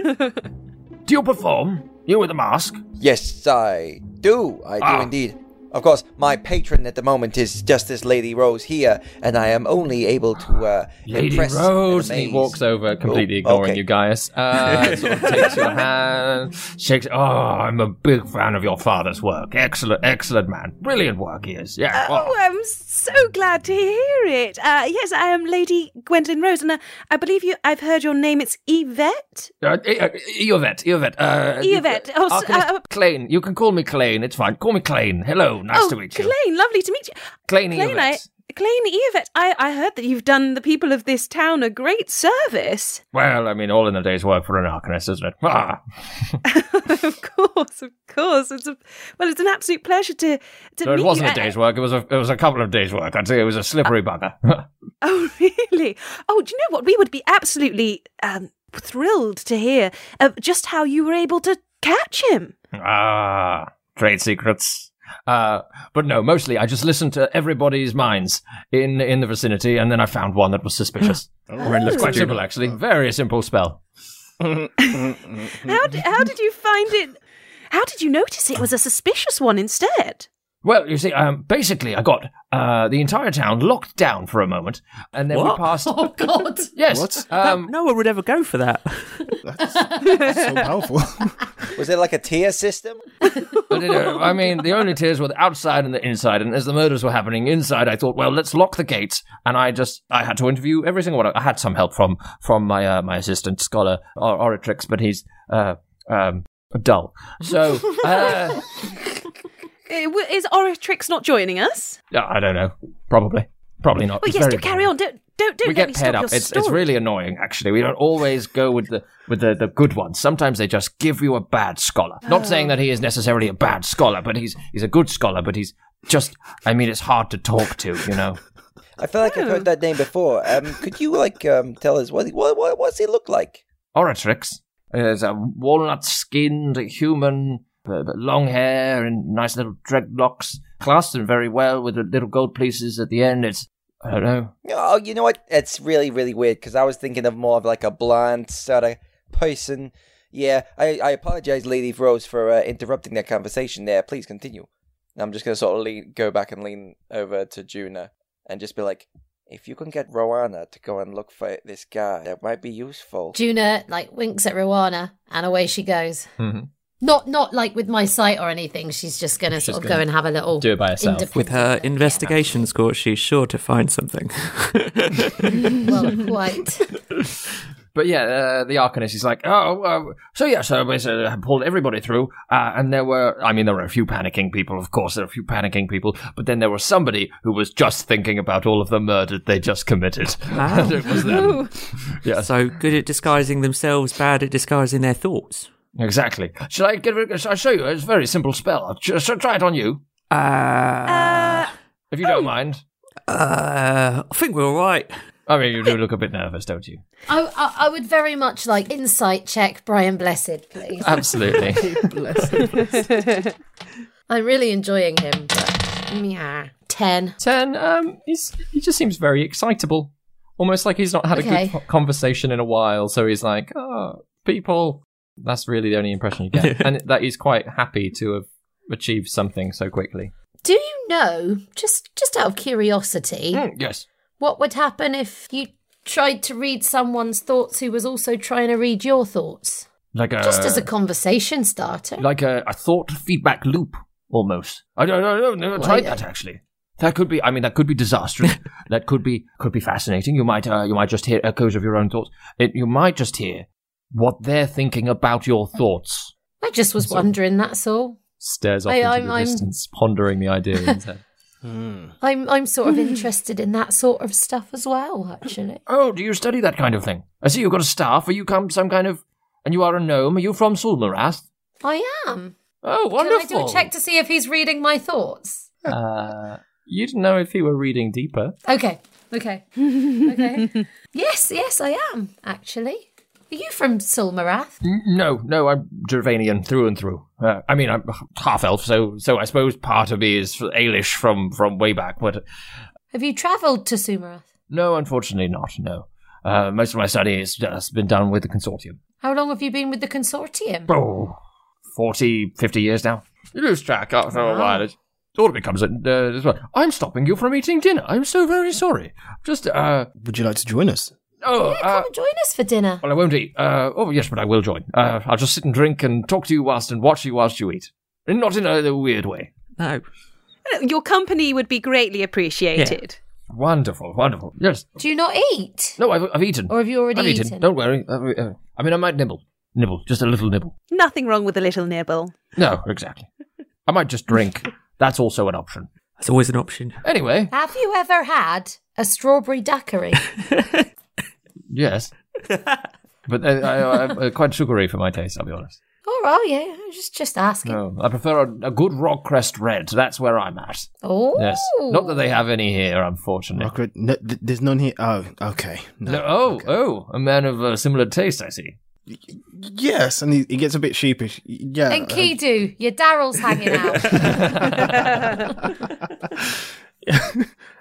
you perform? You with a mask? Yes, I do. I ah. do indeed. Of course, my patron at the moment is just this Lady Rose here, and I am only able to uh, Lady impress Rose. And he walks over, completely oh, ignoring okay. you, Gaius. Uh, sort of takes your hand, shakes. Oh, I'm a big fan of your father's work. Excellent, excellent man. Brilliant work he is. Yeah. Oh, oh. I'm so glad to hear it. Uh, yes, I am Lady Gwendolyn Rose, and uh, I believe you. I've heard your name. It's Iavet. Uh, Iavet, Iavet, uh, Iavet. Oh, so, uh, Klain. You can call me Klain. It's fine. Call me Klain. Hello. Nice oh, to meet you. Klain, lovely to meet you. Klain Iavet. Klain Iavet, I, I heard that you've done the people of this town a great service. Well, I mean, all in a day's work for an Arcanist, isn't it? Ah. Of course, of course. It's a, well, it's an absolute pleasure to, to no, meet you. It wasn't you. a day's work. It was a, it was a couple of days' work. I'd say it was a slippery uh, bugger. Oh, really? Oh, do you know what? We would be absolutely um, thrilled to hear uh, just how you were able to catch him. Ah, trade secrets. Uh, but no, mostly I just listened to everybody's minds in in the vicinity, and then I found one that was suspicious. Oh. Quite simple, actually. Very simple spell. how, d- how did you find it? How did you notice it was a suspicious one instead? Well, you see, um, basically I got uh, the entire town locked down for a moment, and then what? we passed... Oh, God! Yes! What? Um, that, no one would ever go for that. That's, that's so powerful. Was it like a tier system? But, you know, I mean, the only tiers were the outside and the inside, and as the murders were happening inside, I thought, well, let's lock the gates, and I just, I had to interview every single one. I had some help from from my uh, my assistant, Scholar or- Oratrix, but he's uh, um, dull. So... Uh, Is Oratrix not joining us? I don't know. Probably. Probably not. Well, it's yes, do carry on. Don't, don't, don't we get paired up. It's, it's really annoying, actually. We don't always go with the with the, the good ones. Sometimes they just give you a bad scholar. Not oh. saying that he is necessarily a bad scholar, but he's he's a good scholar, but he's just, I mean, it's hard to talk to, you know. I feel like I've heard that name before. Um, could you, like, um, tell us, what, what, what does he look like? Oratrix is a walnut-skinned human, uh, long hair and nice little dreadlocks, plastered very well with little gold pieces at the end. It's, I don't know. Oh, you know what? It's really, really weird, because I was thinking of more of, like, a blonde sort of person. Yeah, I, I apologize, Lady Rose, for uh, interrupting that conversation there. Please continue. I'm just going to sort of lean, go back and lean over to Juna and just be like, if you can get Ruana to go and look for this guy, that might be useful. Juna, like, winks at Ruana, and away she goes. Mm-hmm. Not, not like, with my sight or anything. She's just going to sort of go and have a little... Do it by herself. With her investigation yeah. score, she's sure to find something. Well, quite... But yeah, uh, the Arcanist is like, oh, uh, so yeah, so basically I pulled everybody through, uh, and there were, I mean, there were a few panicking people, of course, there were a few panicking people, but then there was somebody who was just thinking about all of the murder they just committed. Wow. And it was them. Yeah. So good at disguising themselves, bad at disguising their thoughts. Exactly. Shall I get? Shall I show you? It's a very simple spell. Shall I try it on you? Uh, uh If you don't oh. mind. Uh, I think we're all right. I mean, you do look a bit nervous, don't you? I, I, I would very much like insight check Brian Blessed, please. Absolutely. Blessed, blessed. I'm really enjoying him. But, yeah. Ten. Ten. Um, he's, he just seems very excitable. Almost like he's not had okay. a good conversation in a while. So he's like, oh, people. That's really the only impression you get. And that he's quite happy to have achieved something so quickly. Do you know, just, just out of curiosity... Mm, yes. What would happen if you tried to read someone's thoughts who was also trying to read your thoughts? Like a, Just as a conversation starter. Like a, a thought feedback loop, almost. I don't know, I've never tried that, actually. That could be, I mean, that could be disastrous. That could be could be fascinating. You might uh, you might just hear echoes of your own thoughts. It, you might just hear what they're thinking about your thoughts. I just was so, wondering, that's all. Stares off I, into I'm, the I'm... distance, pondering the idea in his head. Hmm. I'm I'm sort of interested in that sort of stuff as well, actually. Oh, do you study that kind of thing? I see you've got a staff. Are you come some kind of... And you are a gnome. Are you from Sulmarath? I am. Oh, wonderful. Can I do a check to see if he's reading my thoughts? Uh, you didn't know if he were reading deeper. Okay, okay, okay. Yes, yes, I am, actually. Are you from Sulmarath? No, no, I'm Gervanian through and through. Uh, I mean, I'm half-elf, so so I suppose part of me is Aelish from, from way back, but... Have you travelled to Sulmarath? No, unfortunately not, no. Uh, most of my study has just been done with the Consortium. How long have you been with the Consortium? Oh, forty, fifty years now. You lose track after wow. a while. It all becomes... Uh, I'm stopping you from eating dinner. I'm so very sorry. Just, uh... Would you like to join us? Oh, yeah, come uh, and join us for dinner. Well, I won't eat. Uh, oh, yes, but I will join. Uh, I'll just sit and drink and talk to you whilst and watch you whilst you eat. And not in a, a weird way. No. Your company would be greatly appreciated. Yeah. Wonderful, wonderful. Yes. Do you not eat? No, I've, I've eaten. Or have you already I've eaten? eaten? Don't worry. Uh, I mean, I might nibble. Nibble. Just a little nibble. Nothing wrong with a little nibble. No, exactly. I might just drink. That's also an option. That's always an option. Anyway. Have you ever had a strawberry daiquiri? Yes, but I, I, I'm quite sugary for my taste, I'll be honest. Oh, oh yeah, just just asking. No, I prefer a, a good rock crest red. That's where I'm at. Oh, yes. Not that they have any here, unfortunately. Rock red, no, th- there's none here. Oh, okay. No, no, oh, okay. oh, a man of uh, similar taste, I see. Y- yes, and he, he gets a bit sheepish. Yeah. Enkidu, um... your Daryl's hanging out.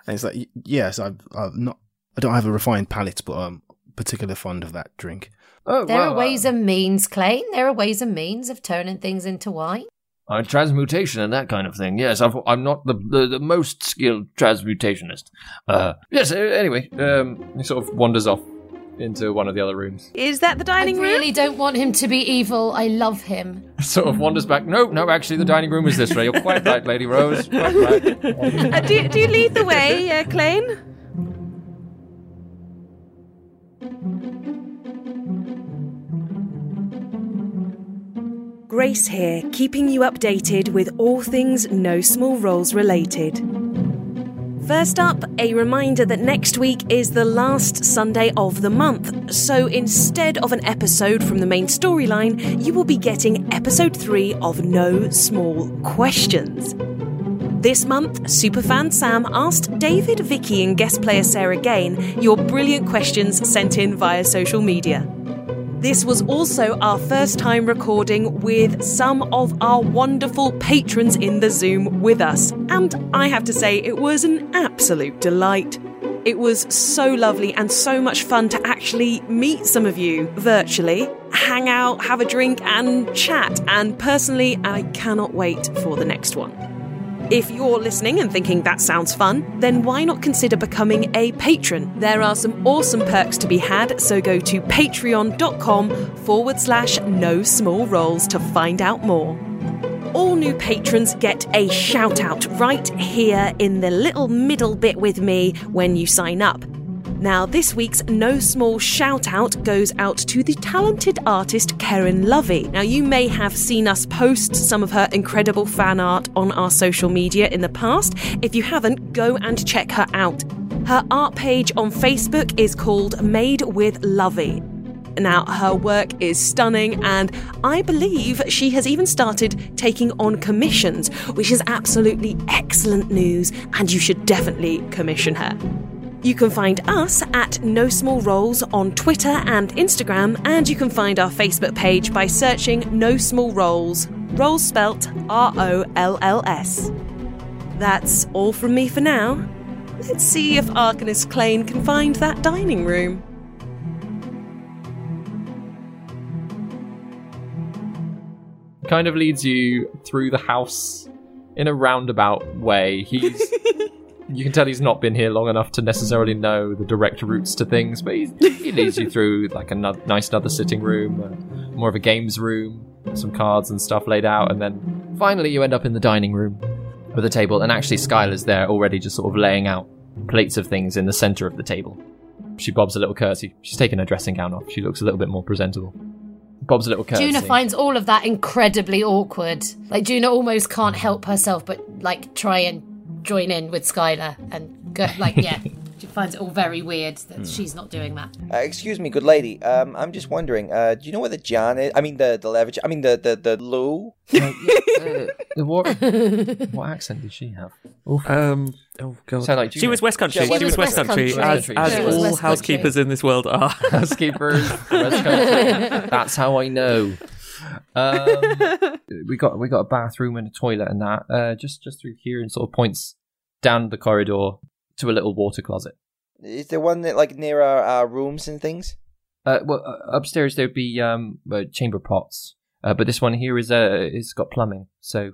And it's like, yes, I've, I've not. I don't have a refined palate, but I'm particularly fond of that drink. Oh, there well, are ways uh, and means, Klain. There are ways and means of turning things into wine. Uh, transmutation and that kind of thing. Yes, I've, I'm not the, the, the most skilled transmutationist. Uh, yes, anyway, um, he sort of wanders off into one of the other rooms. Is that the dining room? I really room? don't want him to be evil. I love him. Sort of wanders back. No, no, actually, the dining room is this way. You're quite right, Lady Rose. Quite right. uh, do, do you lead the way, uh, Klain? Grace here, keeping you updated with all things No Small Roles related. First up, a reminder that next week is the last Sunday of the month, so instead of an episode from the main storyline, you will be getting episode three of No Small Questions. This month, superfan Sam asked David, Vicky and guest player Sarah Gain your brilliant questions sent in via social media. This was also our first time recording with some of our wonderful patrons in the Zoom with us, and I have to say it was an absolute delight. It was so lovely and so much fun to actually meet some of you virtually, hang out, have a drink and chat, and personally I cannot wait for the next one. If you're listening and thinking that sounds fun, then why not consider becoming a patron? There are some awesome perks to be had, so go to patreon.com forward slash no small roles to find out more. All new patrons get a shout out right here in the little middle bit with me when you sign up. Now, this week's No Small Shout Out goes out to the talented artist Keren Lovey. Now, you may have seen us post some of her incredible fan art on our social media in the past. If you haven't, go and check her out. Her art page on Facebook is called Made with Lovey. Now, her work is stunning, and I believe she has even started taking on commissions, which is absolutely excellent news, and you should definitely commission her. You can find us at No Small Roles on Twitter and Instagram, and you can find our Facebook page by searching No Small Roles, Roles spelt R O L L S. That's all from me for now. Let's see if Arcanist Klain can find that dining room. Kind of leads you through the house in a roundabout way. He's... You can tell he's not been here long enough to necessarily know the direct routes to things, but he, he leads you through like a no- nice another sitting room, uh, more of a games room, some cards and stuff laid out, and then finally you end up in the dining room with a table, and actually Skylar's there already just sort of laying out plates of things in the centre of the table. She bobs a little curtsy. She's taken her dressing gown off. She looks a little bit more presentable. Bob's a little curtsy. Juna finds all of that incredibly awkward. Like, Juna almost can't help herself but, like, try and join in with Skylar and go, like, yeah. She finds it all very weird that mm. she's not doing that. Uh, excuse me, good lady. Um, I'm just wondering, uh, do you know where the John is? I mean, the the lavage. I mean, the the the loo. Uh, yeah, uh, what? What accent did she have? Oof. Um. Oh God. So, like, she was West Country. She, she was West Country, Country. as, as yeah. all West housekeepers Country. In this world are. Housekeepers, West Country. That's how I know. um, we got we got a bathroom and a toilet and that uh, just just through here, and sort of points down the corridor to a little water closet. Is there one that, like, near our, our rooms and things? Uh, well, uh, upstairs there'd be um uh, chamber pots, uh, but this one here is uh it's got plumbing, so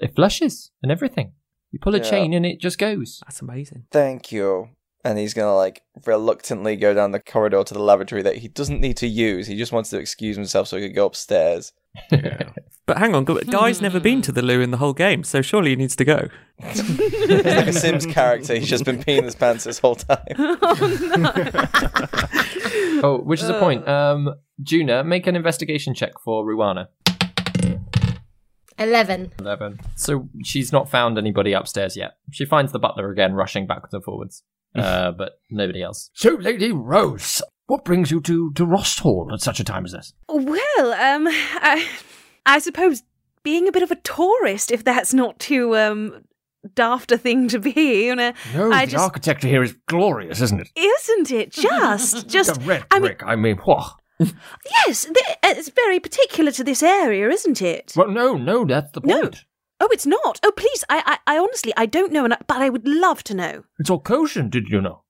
it flushes and everything. You pull a yeah. chain and it just goes. That's amazing. Thank you. And he's going to, like, reluctantly go down the corridor to the lavatory that he doesn't need to use. He just wants to excuse himself so he could go upstairs. Yeah. But hang on, Guy's never been to the loo in the whole game, so surely he needs to go. He's like a Sims character. He's just been peeing his pants this whole time. Oh, no. Oh, which is a point. Um, Juna, make an investigation check for Ruana. Eleven. Eleven. So she's not found anybody upstairs yet. She finds the butler again, rushing backwards and forwards. Uh, but nobody else. So, Lady Rose, what brings you to, to Rost Hall at such a time as this? Well, um, I, I suppose being a bit of a tourist, if that's not too, um, daft a thing to be, you know. No, I the just... architecture here is glorious, isn't it? Isn't it? Just, just... The red I brick, mean... I mean, what? Yes, the, it's very particular to this area, isn't it? Well, no, no, that's the point. No. Oh, it's not. Oh, please, I, I, I honestly, I don't know, and but I would love to know. It's Orkoshian, did you know?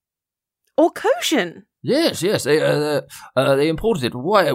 Orkoshian? Yes, yes, they uh, uh, they imported it why,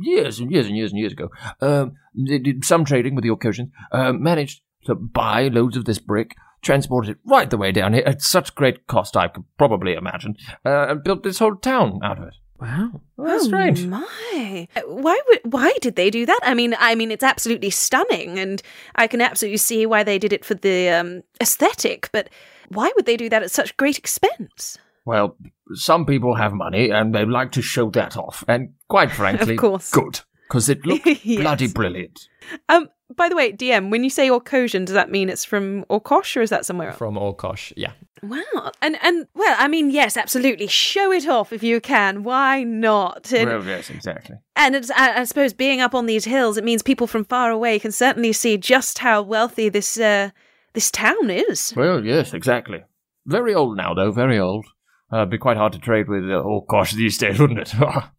years and years and years and years ago. Um, they did some trading with the Orkoshians, uh, managed to buy loads of this brick, transported it right the way down here at such great cost, I could probably imagine, uh, and built this whole town out of it. Wow, well, that's oh strange. My! Why would? Why did they do that? I mean, I mean, it's absolutely stunning, and I can absolutely see why they did it for the um, aesthetic. But why would they do that at such great expense? Well, some people have money, and they like to show that off. And quite frankly, of course, good, because it looked yes. bloody brilliant. Um. By the way, D M, when you say Orkoshian, does that mean it's from Orkosh, or is that somewhere else? From Orkosh, yeah. Wow. And, and well, I mean, yes, absolutely. Show it off if you can. Why not? And, well, yes, exactly. And it's, I, I suppose being up on these hills, it means people from far away can certainly see just how wealthy this uh, this town is. Well, yes, exactly. Very old now, though, very old. Uh, it'd be quite hard to trade with uh, Orkosh these days, wouldn't it? uh.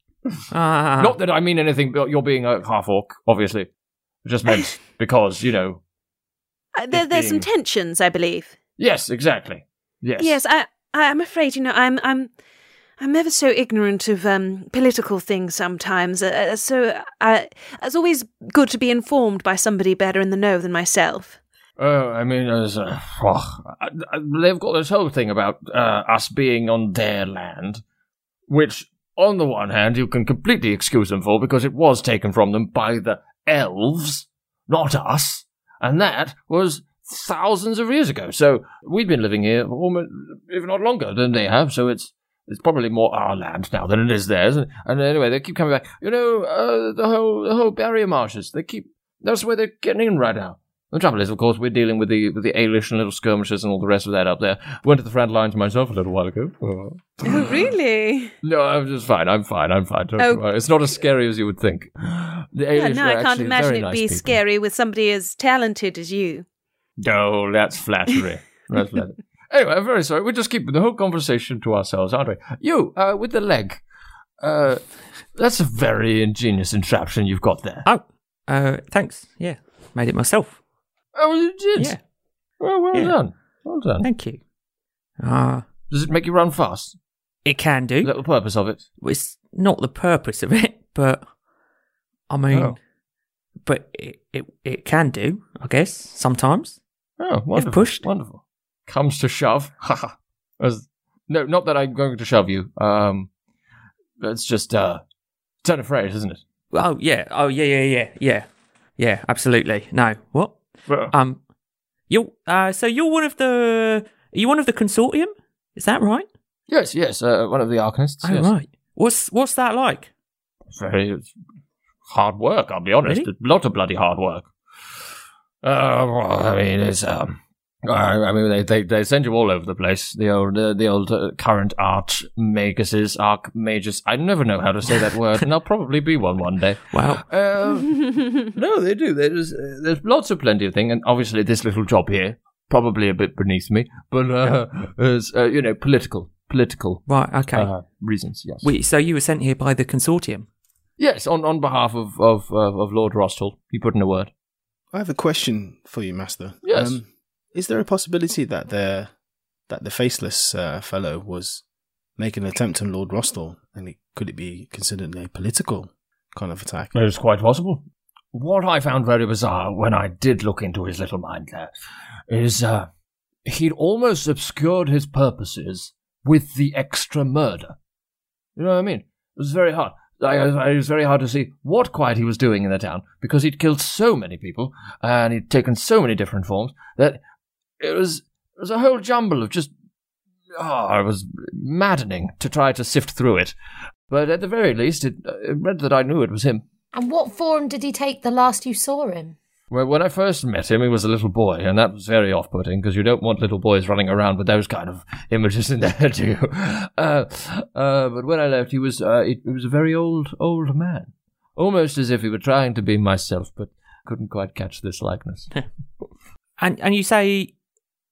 Not that I mean anything, but you're being a half-orc, obviously. It just meant because, you know... Uh, there, there's being... some tensions, I believe. Yes, exactly. Yes. Yes, I, I'm afraid, you know, I'm... I'm... I'm ever so ignorant of um, political things sometimes, uh, so I, it's always good to be informed by somebody better in the know than myself. Oh, I mean, there's, uh, oh, they've got this whole thing about uh, us being on their land, which, on the one hand, you can completely excuse them for, because it was taken from them by the elves, not us, and that was... thousands of years ago. So we've been living here almost, if not longer than they have, so it's it's probably more our land now than it is theirs. And, and anyway, they keep coming back. You know, uh, the whole the whole barrier marshes, they keep... That's where they're getting in right now. The trouble is, of course, we're dealing with the with the Aelish and little skirmishes and all the rest of that up there. Went to the front lines myself a little while ago. Oh, really? No, I'm just fine. I'm fine. I'm fine. Oh. It's not as scary as you would think. The Aelish yeah, no, I can't imagine it nice be people. Scary with somebody as talented as you. No, that's flattery. That's flattery. Anyway, I'm very sorry. We just keep the whole conversation to ourselves, aren't we? You, uh, with the leg. Uh, that's a very ingenious entraption you've got there. Oh, uh, thanks. Yeah, made it myself. Oh, you did? Yeah. Well, well yeah. done. Well done. Thank you. Uh, Does it make you run fast? It can do. Is that the purpose of it? Well, it's not the purpose of it, but, I mean, oh. but it, it it can do, I guess, sometimes. Oh, wonderful. If pushed. Wonderful. Comes to shove. Ha No, not that I'm going to shove you. Um, It's just uh, a turn of phrase, isn't it? Oh, yeah. Oh, yeah, yeah, yeah, yeah. Yeah, absolutely. No. What? Uh, um, you. Uh, so you're one of the... Are you one of the Consortium? Is that right? Yes, yes. Uh, one of the Arcanists. Oh, yes. Right. What's, what's that like? Very hard work, I'll be honest. Really? A lot of bloody hard work. Uh, well, I mean, it's... um. I mean, they, they they send you all over the place. The old uh, the old uh, current archmaguses, archmages. I never know how to say that word, and I'll probably be one one day. Wow. Uh, no, they do. There's there's lots of plenty of things, and obviously this little job here, probably a bit beneath me, but uh, yeah. is uh, you know political political right okay uh, reasons. Yes. Wait, so you were sent here by the Consortium? Yes, on on behalf of of of, of Lord Rost Hall. He put in a word. I have a question for you, Master. Yes. Um, Is there a possibility that the that the faceless uh, fellow was making an attempt on Lord Rostall, and it, could it be considered a political kind of attack? It is quite possible. What I found very bizarre when I did look into his little mind there is uh, he'd almost obscured his purposes with the extra murder. You know what I mean? It was very hard. I, I, it was very hard to see what quite he was doing in the town, because he'd killed so many people and he'd taken so many different forms that... It was it was a whole jumble of just, ah, oh, it was maddening to try to sift through it. But at the very least, it, it meant that I knew it was him. And what form did he take the last you saw him? Well, when I first met him, he was a little boy, and that was very off-putting, because you don't want little boys running around with those kind of images in their head, do you? Uh, uh, but when I left, he was uh, he, he was a very old, old man. Almost as if he were trying to be myself, but couldn't quite catch this likeness. and And you say...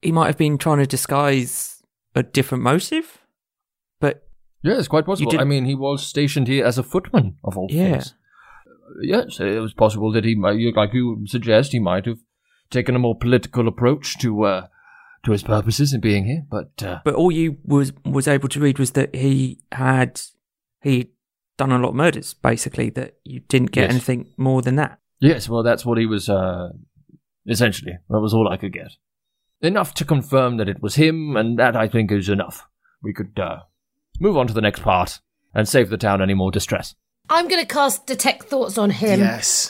He might have been trying to disguise a different motive, but... Yeah, it's quite possible. I mean, he was stationed here as a footman, of all yeah. things. Yes, it was possible that he might, like you suggest, he might have taken a more political approach to uh, to his purposes in being here, but... Uh, but all you was was able to read was that he had he done a lot of murders, basically, that you didn't get yes. anything more than that. Yes, well, that's what he was... Uh, essentially, that was all I could get. Enough to confirm that it was him, and that, I think, is enough. We could uh, move on to the next part and save the town any more distress. I'm going to cast Detect Thoughts on him. Yes.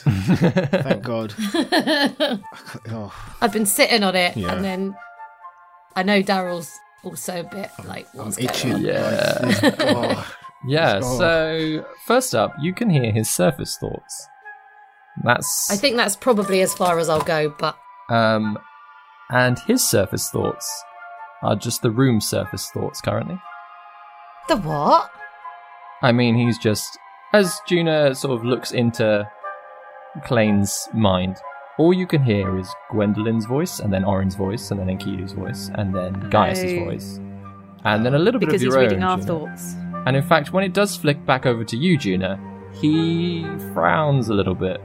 Thank God. Oh. I've been sitting on it, yeah. and then I know Daryl's also a bit like, what's I'm itching. Going on? Yeah. oh. Yeah, so first up, you can hear his surface thoughts. That's. I think that's probably as far as I'll go, but... um. And his surface thoughts are just the room's surface thoughts currently. The what? I mean, he's just... As Juna sort of looks into Klain's mind, all you can hear is Gwendolyn's voice, and then Orin's voice, and then Enkidu's voice, and then no. Gaius's voice. And then a little because bit of your own. Because he's reading our Juna. Thoughts. And in fact, when it does flick back over to you, Juna, he frowns a little bit.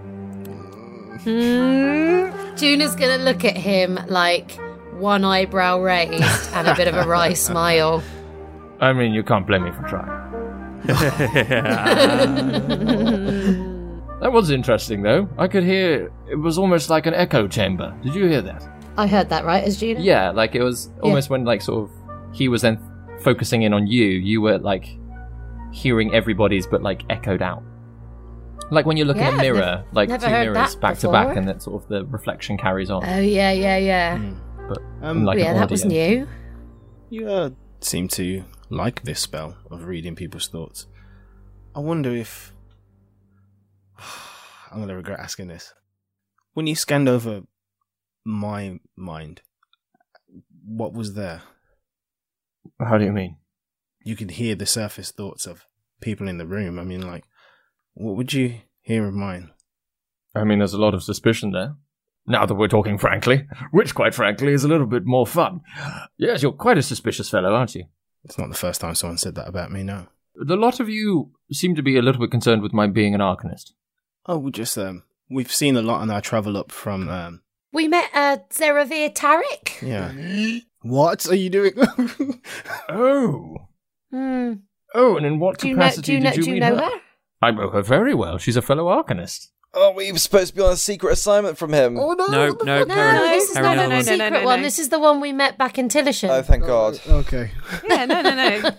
Mm. Juna's going to look at him like one eyebrow raised and a bit of a wry smile. I mean, you can't blame me for trying. That was interesting, though. I could hear... It was almost like an echo chamber. Did you hear that? I heard that, right, as Juna? Yeah, like it was almost yeah. when, like, sort of... He was then focusing in on you. You were, like, hearing everybody's, but, like, echoed out. Like when you look yeah, in a mirror, ne- like two mirrors back before. to back, and that sort of the reflection carries on. Oh, yeah, yeah, yeah. Mm. But um, like yeah, that was new. You uh, seem to like this spell of reading people's thoughts. I wonder if... I'm going to regret asking this. When you scanned over my mind, what was there? How do you mean? You could hear the surface thoughts of people in the room. I mean, like, what would you hear of mine? I mean, there's a lot of suspicion there. Now that we're talking frankly, which, quite frankly, is a little bit more fun. Yes, you're quite a suspicious fellow, aren't you? It's not the first time someone said that about me, no. The lot of you seem to be a little bit concerned with my being an arcanist. Oh, we just, um, we've seen a lot on our travel up from, um... We met, uh, Zeravir Tarek. Yeah. What are you doing? oh. Mm. Oh, and in what do capacity you know, do you did know, you do meet you know her? her? I know her very well. She's a fellow arcanist. Oh, we were supposed to be on a secret assignment from him. Oh, no. No, no, no, no this is not no, no, no, a secret no, no, no, one. No. This is the one we met back in Tillisham. Oh, thank God. Oh, okay. yeah, no, no, no.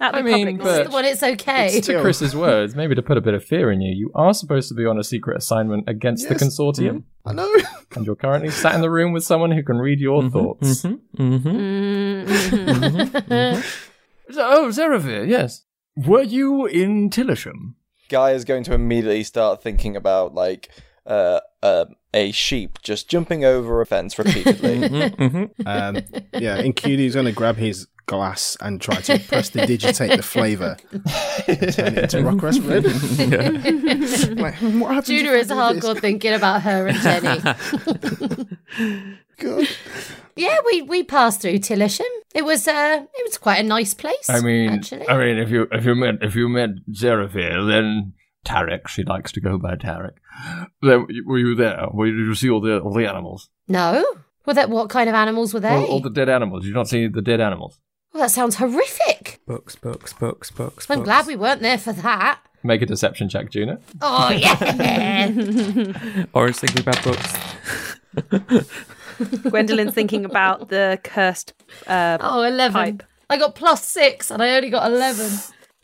I mean, but this is the one, it's okay. It's to Chris's words, maybe to put a bit of fear in you, you are supposed to be on a secret assignment against yes. the Consortium. I know. And you're currently sat in the room with someone who can read your mm-hmm, thoughts. Mm-hmm, mm-hmm, mm-hmm, mm-hmm, mm-hmm. Oh, Zeravir, yes. Were you in Tillisham? Guy is going to immediately start thinking about, like, uh, uh, a sheep just jumping over a fence repeatedly. mm-hmm, mm-hmm. Um, yeah, Enkidu's going to grab his glass and try to press the digitate the flavour. Turn it into rock rest red. Like, what Juna is hardcore thinking about her and Jenny. God. Yeah, we, we passed through Tillisham. It was uh, it was quite a nice place. I mean, actually. I mean, if you if you met if you met Zeravir, then Tarek, she likes to go by Tarek. Then were you there? Were you, did you see all the all the animals? No. Well, that what kind of animals were they? All, all the dead animals. Did you not see the dead animals? Well, that sounds horrific. Books, books, books, books. I'm books. glad we weren't there for that. Make a deception check, Juna. Oh yeah. Orange thinking about books. Gwendolyn's thinking about the cursed uh, oh, eleven. Pipe. I got plus six and I only got eleven.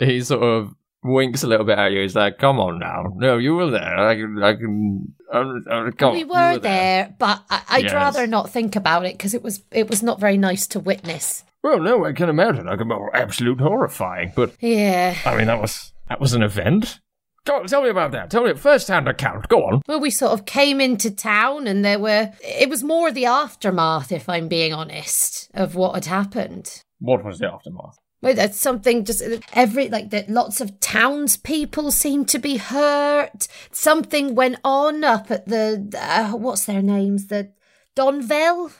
He sort of winks a little bit at you. He's like, come on now. No, you were there. I can... I can I, I, come we were, were there, there, but I, I'd yes. rather not think about it because it was, it was not very nice to witness. Well, no, I can imagine. I can, oh, absolute horrifying, but... Yeah. I mean, that was that was an event. Go on, tell me about that. Tell me first-hand account. Go on. Well, we sort of came into town and there were... It was more the aftermath, if I'm being honest, of what had happened. What was the aftermath? Well, that's something just... every Like, that lots of townspeople seemed to be hurt. Something went on up at the... Uh, what's their names? The Donville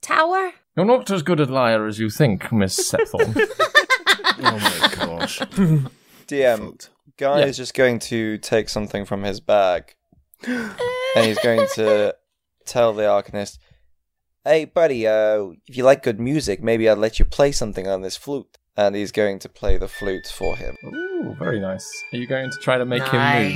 Tower? You're not as good a liar as you think, Miss Sethorn. Oh, my gosh. D M... Guy yeah. is just going to take something from his bag and he's going to tell the Arcanist, hey, buddy, uh, if you like good music, maybe I'll let you play something on this flute. And he's going to play the flute for him. Ooh, very nice. Are you going to try to make nice. him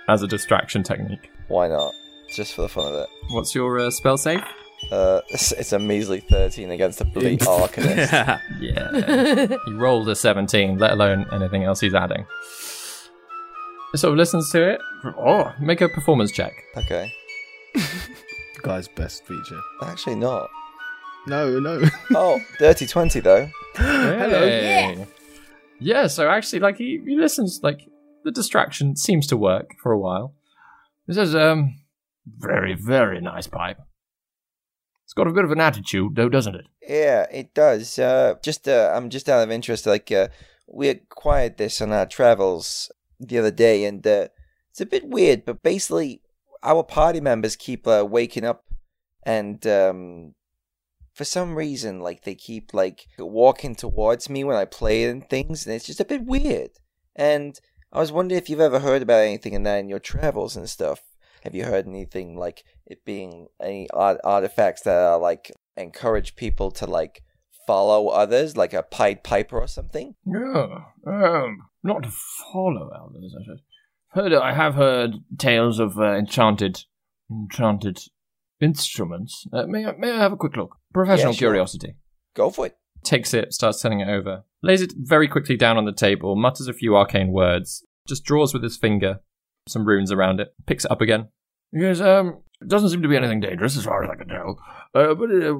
move as a distraction technique? Why not? Just for the fun of it. What's your uh, spell save? Uh, it's, it's a measly thirteen against a bleak Arcanist. yeah. yeah. He rolled a seventeen, let alone anything else he's adding. Sort of listens to it. Oh, make a performance check. Okay. Guy's best feature. Actually not. No, no. Oh, dirty twenty though. Hey. Hello. Yeah. Yeah. So actually, like he, he listens. Like the distraction seems to work for a while. He says, "Um, very, very nice pipe. It's got a bit of an attitude, though, doesn't it?" Yeah, it does. Uh, just, uh, I'm just out of interest. Like, uh, we acquired this on our travels the other day, and uh, it's a bit weird, but basically our party members keep uh, waking up and um, for some reason, like, they keep, like, walking towards me when I play and things, and it's just a bit weird. And I was wondering if you've ever heard about anything in that in your travels and stuff. Have you heard anything, like, it being any art- artifacts that are, like, encourage people to, like, follow others, like a Pied Piper or something? No, um, not to follow others, I should. Heard, I have heard tales of uh, enchanted, enchanted instruments. Uh, may I, may I have a quick look? Professional yeah, sure. Curiosity. Go for it. Takes it, starts turning it over. Lays it very quickly down on the table, mutters a few arcane words, just draws with his finger some runes around it, picks it up again. Yes, um, it doesn't seem to be anything dangerous as far as I can tell, uh, but uh,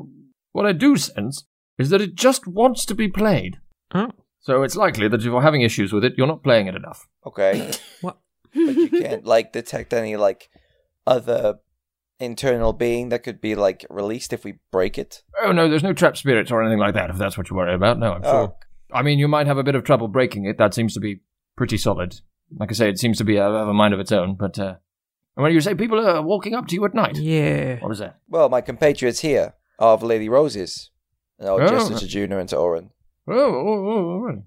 what I do sense is that it just wants to be played. Oh. So it's likely that if you're having issues with it, you're not playing it enough. Okay. What? But you can't, like, detect any, like, other internal being that could be, like, released if we break it? Oh, no, there's no trapped spirits or anything like that, if that's what you're worried about. No, I'm oh. sure. I mean, you might have a bit of trouble breaking it. That seems to be pretty solid. Like I say, it seems to be have a mind of its own, but... Uh, and when you say people are walking up to you at night? Yeah. What is that? Well, my compatriots here are of Lady Rose's. And I'll just oh. to Juna and to Orin. Oh, oh, oh, all right.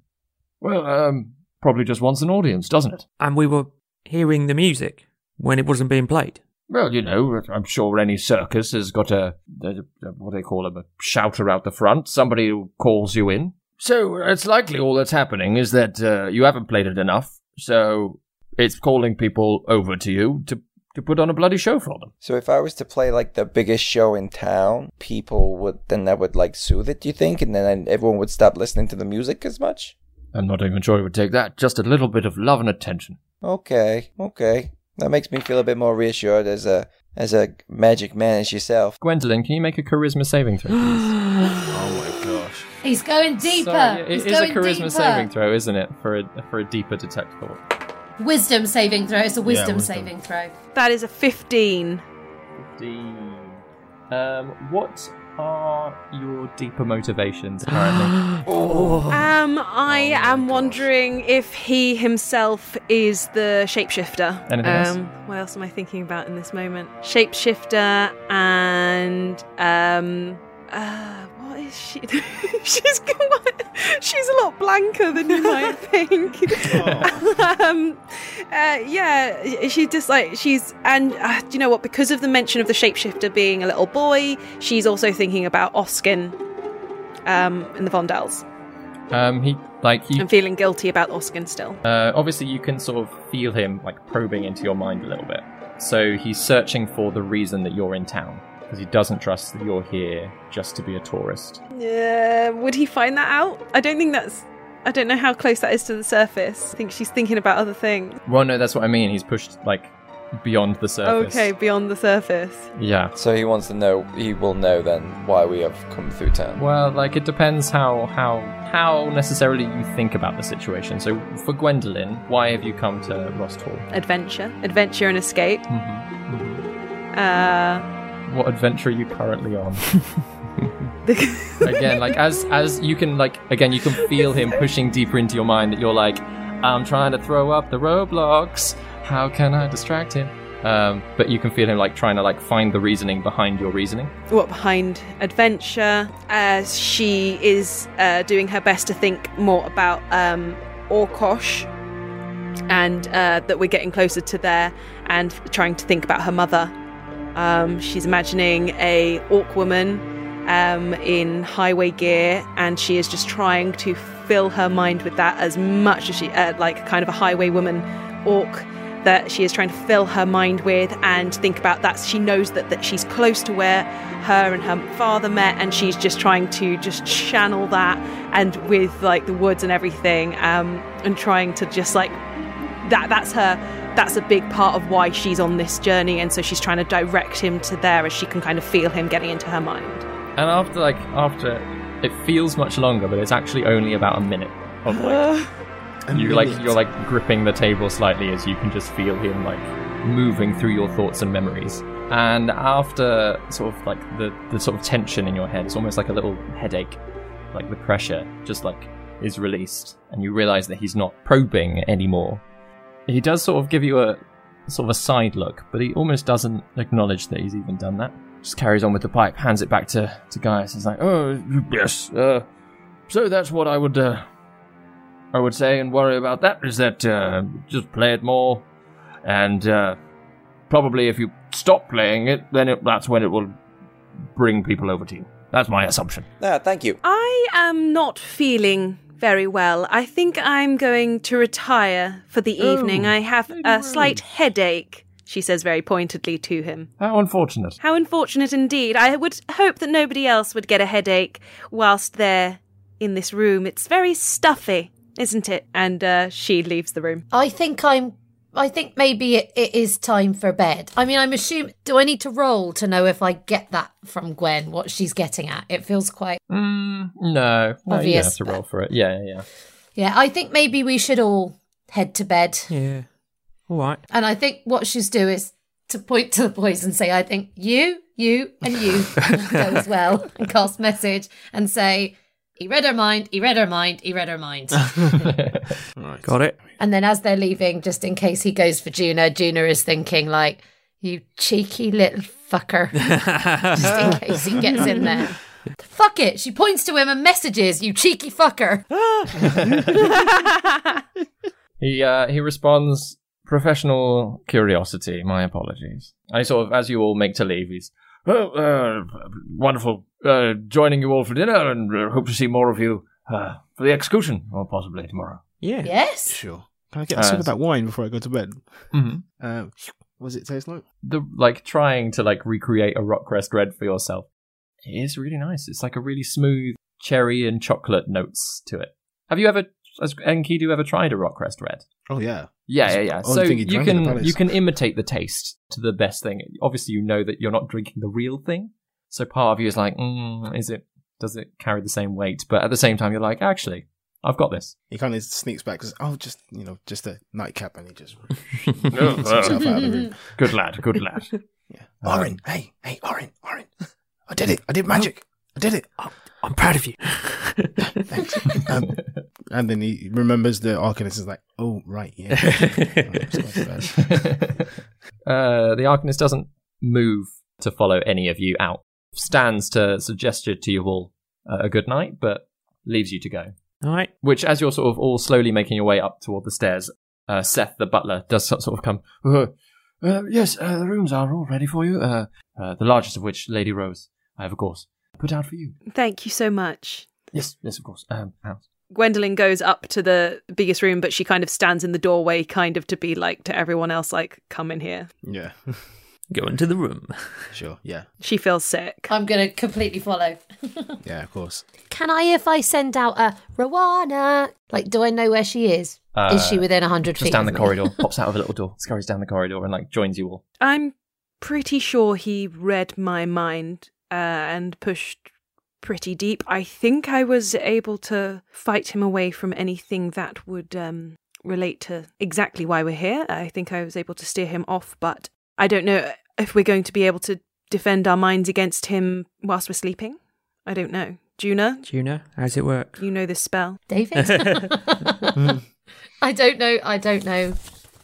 Well, um, probably just wants an audience, doesn't it? And we were hearing the music when it wasn't being played. Well, you know, I'm sure any circus has got a, a, a what do they call them, a shouter out the front, somebody who calls you in. So it's likely all that's happening is that uh, you haven't played it enough, so it's calling people over to you to to put on a bloody show for them. So if I was to play, like, the biggest show in town, people would, then that would, like, soothe it, do you think? And then everyone would stop listening to the music as much? I'm not even sure it would take that. Just a little bit of love and attention. Okay, okay. That makes me feel a bit more reassured as a as a magic man as yourself. Gwendolyn, can you make a charisma saving throw, please? Oh my gosh. He's going deeper. Sorry, it He's is going a charisma deeper. Saving throw, isn't it? For a for a deeper detect thought. Wisdom saving throw. It's a wisdom, yeah, wisdom. saving throw. That is a fifteen. Fifteen. Um, what are your deeper motivations apparently? oh. Um, I oh am gosh. wondering if he himself is the shapeshifter. Anything um, else? What else am I thinking about in this moment? Shapeshifter and um, uh, what is she? she's she's a lot blanker than you might think. oh. um, uh, yeah, she just like she's and uh, do you know what? Because of the mention of the shapeshifter being a little boy, she's also thinking about Oskin um, and the Vondels. Um, he like he. I'm feeling guilty about Oskin still. Uh, obviously, you can sort of feel him like probing into your mind a little bit. So he's searching for the reason that you're in town. Because he doesn't trust that you're here just to be a tourist. Yeah, uh, would he find that out? I don't think that's... I don't know how close that is to the surface. I think she's thinking about other things. Well, no, that's what I mean. He's pushed, like, beyond the surface. Okay, beyond the surface. Yeah. So he wants to know... He will know, then, why we have come through town. Well, like, it depends how, how, how necessarily you think about the situation. So, for Gwendolyn, why have you come to Rost Hall? Adventure. Adventure and escape. Mm-hmm. Mm-hmm. Uh... What adventure are you currently on? Again, like, as as you can, like, again, you can feel him pushing deeper into your mind that you're like, I'm trying to throw up the roadblocks. How can I distract him? Um, but you can feel him, like, trying to, like, find the reasoning behind your reasoning. What behind adventure? As she is uh, doing her best to think more about um, Orkosh and uh, that we're getting closer to there and trying to think about her mother. Um, she's imagining a orc woman um, in highway gear, and she is just trying to fill her mind with that as much as she, uh, like, kind of a highway woman orc that she is trying to fill her mind with and think about that. She knows that, that she's close to where her and her father met, and she's just trying to just channel that and with, like, the woods and everything um, and trying to just, like, that. that's her... That's a big part of why she's on this journey, and so she's trying to direct him to there as she can kind of feel him getting into her mind. And after, like, after, it feels much longer, but it's actually only about a minute of, like, you, like, you're, like, gripping the table slightly as you can just feel him, like, moving through your thoughts and memories. And after sort of, like, the, the sort of tension in your head, it's almost like a little headache, like the pressure just, like, is released, and you realise that he's not probing anymore. He does sort of give you a sort of a side look, but he almost doesn't acknowledge that he's even done that. Just carries on with the pipe, hands it back to, to Gaius. He's like, oh, yes, uh, so that's what I would uh, I would say and worry about that, is that uh, just play it more, and uh, probably if you stop playing it, then it, that's when it will bring people over to you. That's my assumption. Uh, thank you. I am not feeling very well. I think I'm going to retire for the oh, evening. I have a slight headache, she says very pointedly to him. How unfortunate. How unfortunate indeed. I would hope that nobody else would get a headache whilst they're in this room. It's very stuffy, isn't it? And uh, she leaves the room. I think I'm... I think maybe it, it is time for bed. I mean, I'm assuming... Do I need to roll to know if I get that from Gwen, what she's getting at? It feels quite... Mm, no. no. You don't have to roll for it. Yeah, yeah, yeah. Yeah, I think maybe we should all head to bed. Yeah. All right. And I think what she's do is to point to the boys and say, I think you, you, and you go as well, and cast message and say... He read her mind, he read her mind, he read her mind. Right. Got it. And then as they're leaving, just in case he goes for Juna, Juna is thinking like, you cheeky little fucker. Just in case he gets in there. Fuck it. She points to him and messages, you cheeky fucker. he, uh, he responds, professional curiosity, my apologies. I sort of, as you all make to leave, he's, oh, uh, wonderful uh, joining you all for dinner, and uh, hope to see more of you uh, for the excursion, or possibly tomorrow. Yeah. Yes. Sure. Can I get a uh, sip of that wine before I go to bed? Mm-hmm. Uh, what does it taste like? The like trying to like recreate a Rockcrest Red for yourself. It is really nice. It's like a really smooth cherry and chocolate notes to it. Have you ever, has Enkidu ever tried a Rockcrest Red? Oh yeah. Yeah, yeah, yeah. So you can you can imitate the taste to the best thing. Obviously, you know that you're not drinking the real thing, so part of you is like, mm, "Is it? Does it carry the same weight?" But at the same time, you're like, "Actually, I've got this." He kind of sneaks back, says, "Oh, just you know, just a nightcap," and he just good lad, good lad. Yeah. Um, Orin, hey, hey, Orin, Orin, I did it! I did magic! I did it! Oh, I'm proud of you. Thanks. Um, And then he remembers the Arcanist is like, oh, right, yeah. uh, the Arcanist doesn't move to follow any of you out. Stands to suggest to you all uh, a good night, but leaves you to go. All right. Which, as you're sort of all slowly making your way up toward the stairs, uh, Seth the butler does sort of come, uh, uh, yes, uh, the rooms are all ready for you, uh, uh, the largest of which, Lady Rose, I have, of course, put out for you. Thank you so much. Yes, yes, of course. Um, house. Gwendolyn goes up to the biggest room, but she kind of stands in the doorway, kind of to be like to everyone else, like, come in here. Yeah. Go into the room. Sure, yeah. She feels sick. I'm going to completely follow. Yeah, of course. Can I, if I send out a Ruana, like, do I know where she is? Uh, is she within one hundred feet? Just down the corridor, pops out of a little door, scurries down the corridor and, like, joins you all. I'm pretty sure he read my mind uh, and pushed... pretty deep. I think I was able to fight him away from anything that would um, relate to exactly why we're here. I think I was able to steer him off, but I don't know if we're going to be able to defend our minds against him whilst we're sleeping. I don't know. Juna? Juna, how's it work? You know this spell. David? I don't know. I don't know.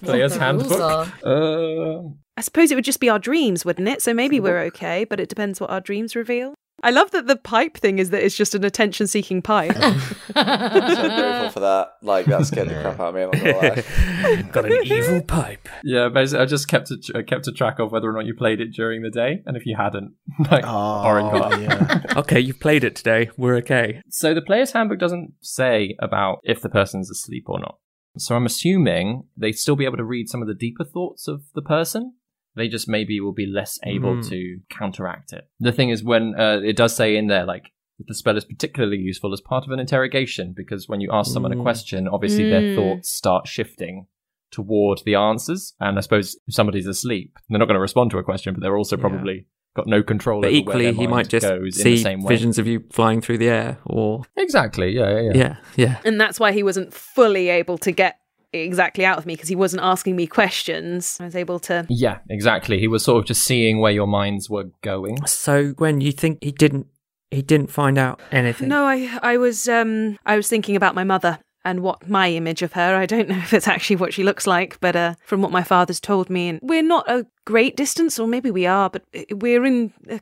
Player's handbook. Uh... I suppose it would just be our dreams, wouldn't it? So maybe we're okay, but it depends what our dreams reveal. I love that the pipe thing is that it's just an attention-seeking pipe. I'm so grateful for that. Like, that scared the crap out of me. I'm not gonna lie. Got an evil pipe. Yeah, basically, I just kept a, I kept a track of whether or not you played it during the day, and if you hadn't, like, oh, Orin yeah. Okay, you've played it today. We're okay. So the player's handbook doesn't say about if the person's asleep or not. So I'm assuming they'd still be able to read some of the deeper thoughts of the person. They just maybe will be less able mm. to counteract it. The thing is, when uh, it does say in there, like, the spell is particularly useful as part of an interrogation, because when you ask someone mm. a question, obviously mm. their thoughts start shifting toward the answers. And I suppose if somebody's asleep, they're not going to respond to a question, but they're also probably... Yeah. Got no control but over equally, where their mind he might just goes see in the same way. Visions of you flying through the air, or... Exactly, yeah, yeah, yeah. Yeah, yeah. And that's why he wasn't fully able to get exactly out of me, because he wasn't asking me questions. I was able to... Yeah, exactly. He was sort of just seeing where your minds were going. So, Gwen, you think he didn't he didn't find out anything? No, I I was um I was thinking about my mother and what my image of her, I don't know if it's actually what she looks like, but uh, from what my father's told me, and we're not a great distance, or maybe we are, but we're in uh,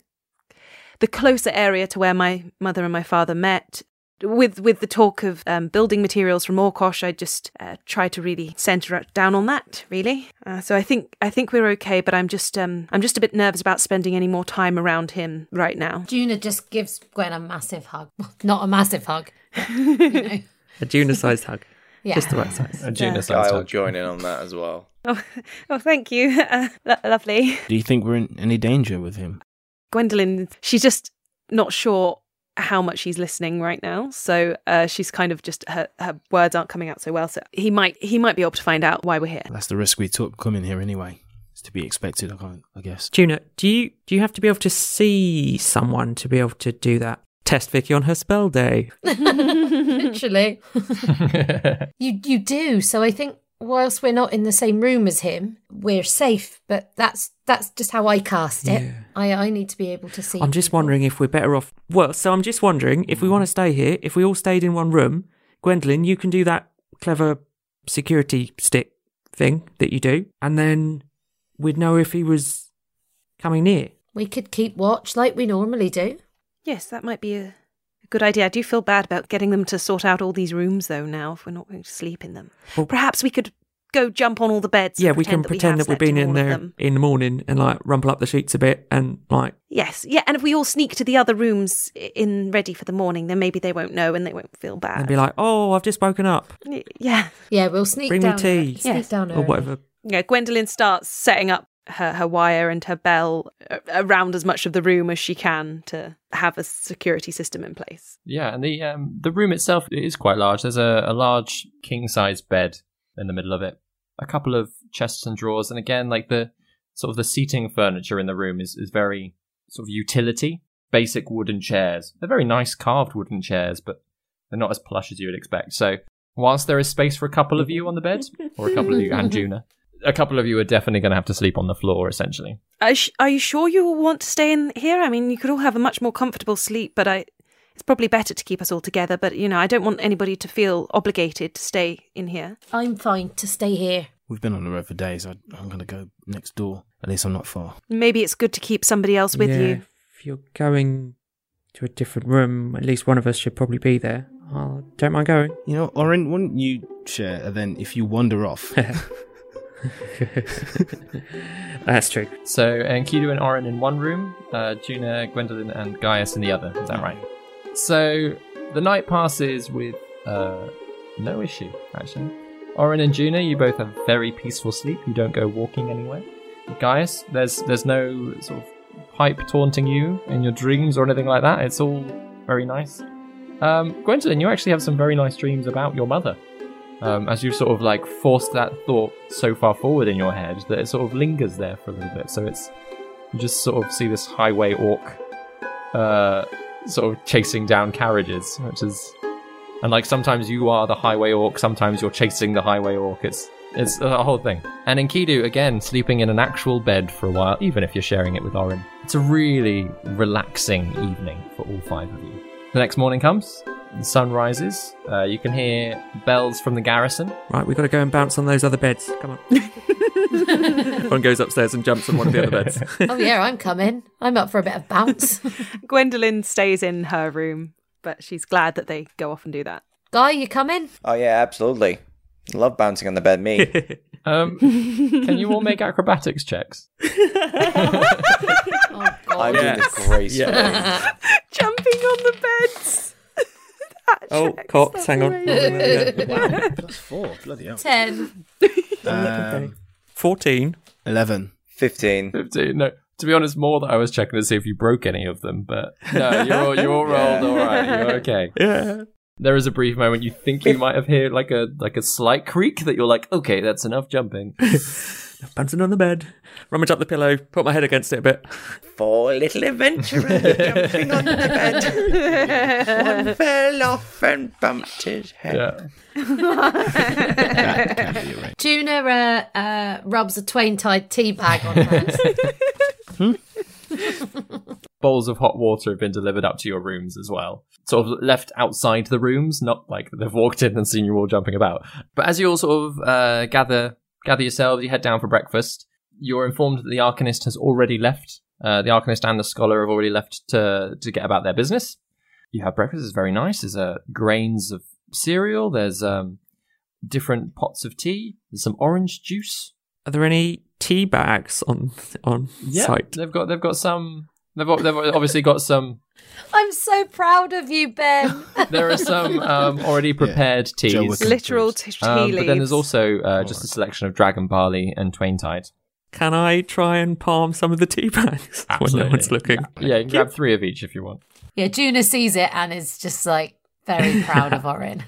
the closer area to where my mother and my father met. With with the talk of um, building materials from Orkosh, I just uh, try to really centre down on that, really. Uh, so I think I think we're okay, but I'm just um, I'm just a bit nervous about spending any more time around him right now. Juna just gives Gwen a massive hug. Not a massive hug. But, you know. A Juna-sized hug. Yeah. Just the right size. A Juna-sized hug. I'll join in on that as well. Oh, oh thank you. Uh, lo- lovely. Do you think we're in any danger with him? Gwendolyn, she's just not sure how much she's listening right now, so uh, she's kind of just her, her words aren't coming out so well, so he might he might be able to find out why we're here. That's the risk we took coming here anyway. It's to be expected, I, can't, I guess. Juna, do you do you have to be able to see someone to be able to do that? Test Vicky on her spell day. Literally. you you do. So I think whilst we're not in the same room as him, we're safe, but that's that's just how I cast it. Yeah. I, I need to be able to see. I'm just wondering if we're better off... Well, so I'm just wondering, if we want to stay here, if we all stayed in one room, Gwendolyn, you can do that clever security stick thing that you do, and then we'd know if he was coming near. We could keep watch like we normally do. Yes, that might be a... good idea. I do feel bad about getting them to sort out all these rooms, though, now, if we're not going to sleep in them. Well, perhaps we could go jump on all the beds. Yeah, we can pretend that we've been in there in the morning and, like, rumple up the sheets a bit and, like... Yes, yeah, and if we all sneak to the other rooms in ready for the morning, then maybe they won't know and they won't feel bad. And be like, oh, I've just woken up. Yeah. Yeah, we'll sneak down. Bring me tea. Sneak down early. Or whatever. Yeah, Gwendolyn starts setting up her, her wire and her bell around as much of the room as she can to have a security system in place. Yeah, and the um, the room itself is quite large. There's a, a large king-size bed in the middle of it, a couple of chests and drawers, and again, like the sort of the seating furniture in the room is, is very sort of utility, basic wooden chairs. They're very nice carved wooden chairs, but they're not as plush as you would expect. So whilst there is space for a couple of you on the bed, or a couple of you and Juna, a couple of you are definitely going to have to sleep on the floor, essentially. Are, sh- are you sure you want to stay in here? I mean, you could all have a much more comfortable sleep, but I, it's probably better to keep us all together. But, you know, I don't want anybody to feel obligated to stay in here. I'm fine to stay here. We've been on the road for days. I, I'm going to go next door. At least I'm not far. Maybe it's good to keep somebody else with yeah, you. If you're going to a different room, at least one of us should probably be there. I don't mind going. You know, Orin, wouldn't you share, and then if you wander off... That's true. So Enkidu and Orin in one room, uh, Juna, Gwendolyn and Gaius in the other. Is that right? So the night passes with uh, no issue, actually. Orin and Juna, you both have very peaceful sleep. You don't go walking anywhere. Gaius, there's there's no sort of pipe taunting you in your dreams or anything like that. It's all very nice. um, Gwendolyn, you actually have some very nice dreams about your mother. Um, as you've sort of like forced that thought so far forward in your head that it sort of lingers there for a little bit. So it's, you just sort of see this highway orc uh, sort of chasing down carriages, which is, and like sometimes you are the highway orc, sometimes you're chasing the highway orc. It's it's a whole thing. And Enkidu, again, sleeping in an actual bed for a while, even if you're sharing it with Orin. It's a really relaxing evening for all five of you. The next morning comes. The sun rises. Uh, you can hear bells from the garrison. Right, we've got to go and bounce on those other beds. Come on. One goes upstairs and jumps on one of the other beds. Oh, yeah, I'm coming. I'm up for a bit of bounce. Gwendolyn stays in her room, but she's glad that they go off and do that. Guy, you coming? Oh, yeah, absolutely. Love bouncing on the bed, me. um, can you all make acrobatics checks? Oh, God. I'm yes. doing the grace. Yeah. Jumping on the beds. Oh, cops, hang on. Wow, plus four, bloody hell. Ten. Um, Fourteen. Eleven. Fifteen. Fifteen, no. To be honest, more that I was checking to see if you broke any of them, but no, you're all, you're all yeah. rolled all right, you're okay. Yeah. There is a brief moment you think you might have heard like a like a slight creak that you're like, okay, that's enough jumping. Bouncing on the bed, rummage up the pillow, put my head against it a bit. Poor little adventurer jumping on the bed. One fell off and bumped his head. Yeah. That can be right. Juna uh, uh, rubs a twain-tied tea bag on her. hmm? bowls of hot water have been delivered up to your rooms as well. Sort of left outside the rooms, not like they've walked in and seen you all jumping about. But as you all sort of uh, gather gather yourselves, you head down for breakfast. You're informed that the Arcanist has already left. Uh, the Arcanist and the Scholar have already left to to get about their business. You have breakfast. It's very nice. There's uh, grains of cereal. There's um, different pots of tea. There's some orange juice. Are there any tea bags on on yeah, site? They've got they've got some. They've, they've obviously got some. I'm so proud of you, Ben. There are some um, already prepared yeah, teas, literal t- tea um, leaves. But then there's also uh, just a selection of dragon barley and Twaintide. Can I try and palm some of the tea bags Absolutely. when no one's looking? Yeah, yeah, you can grab three of each if you want. Yeah, Juna sees it and is just like very proud of Orin.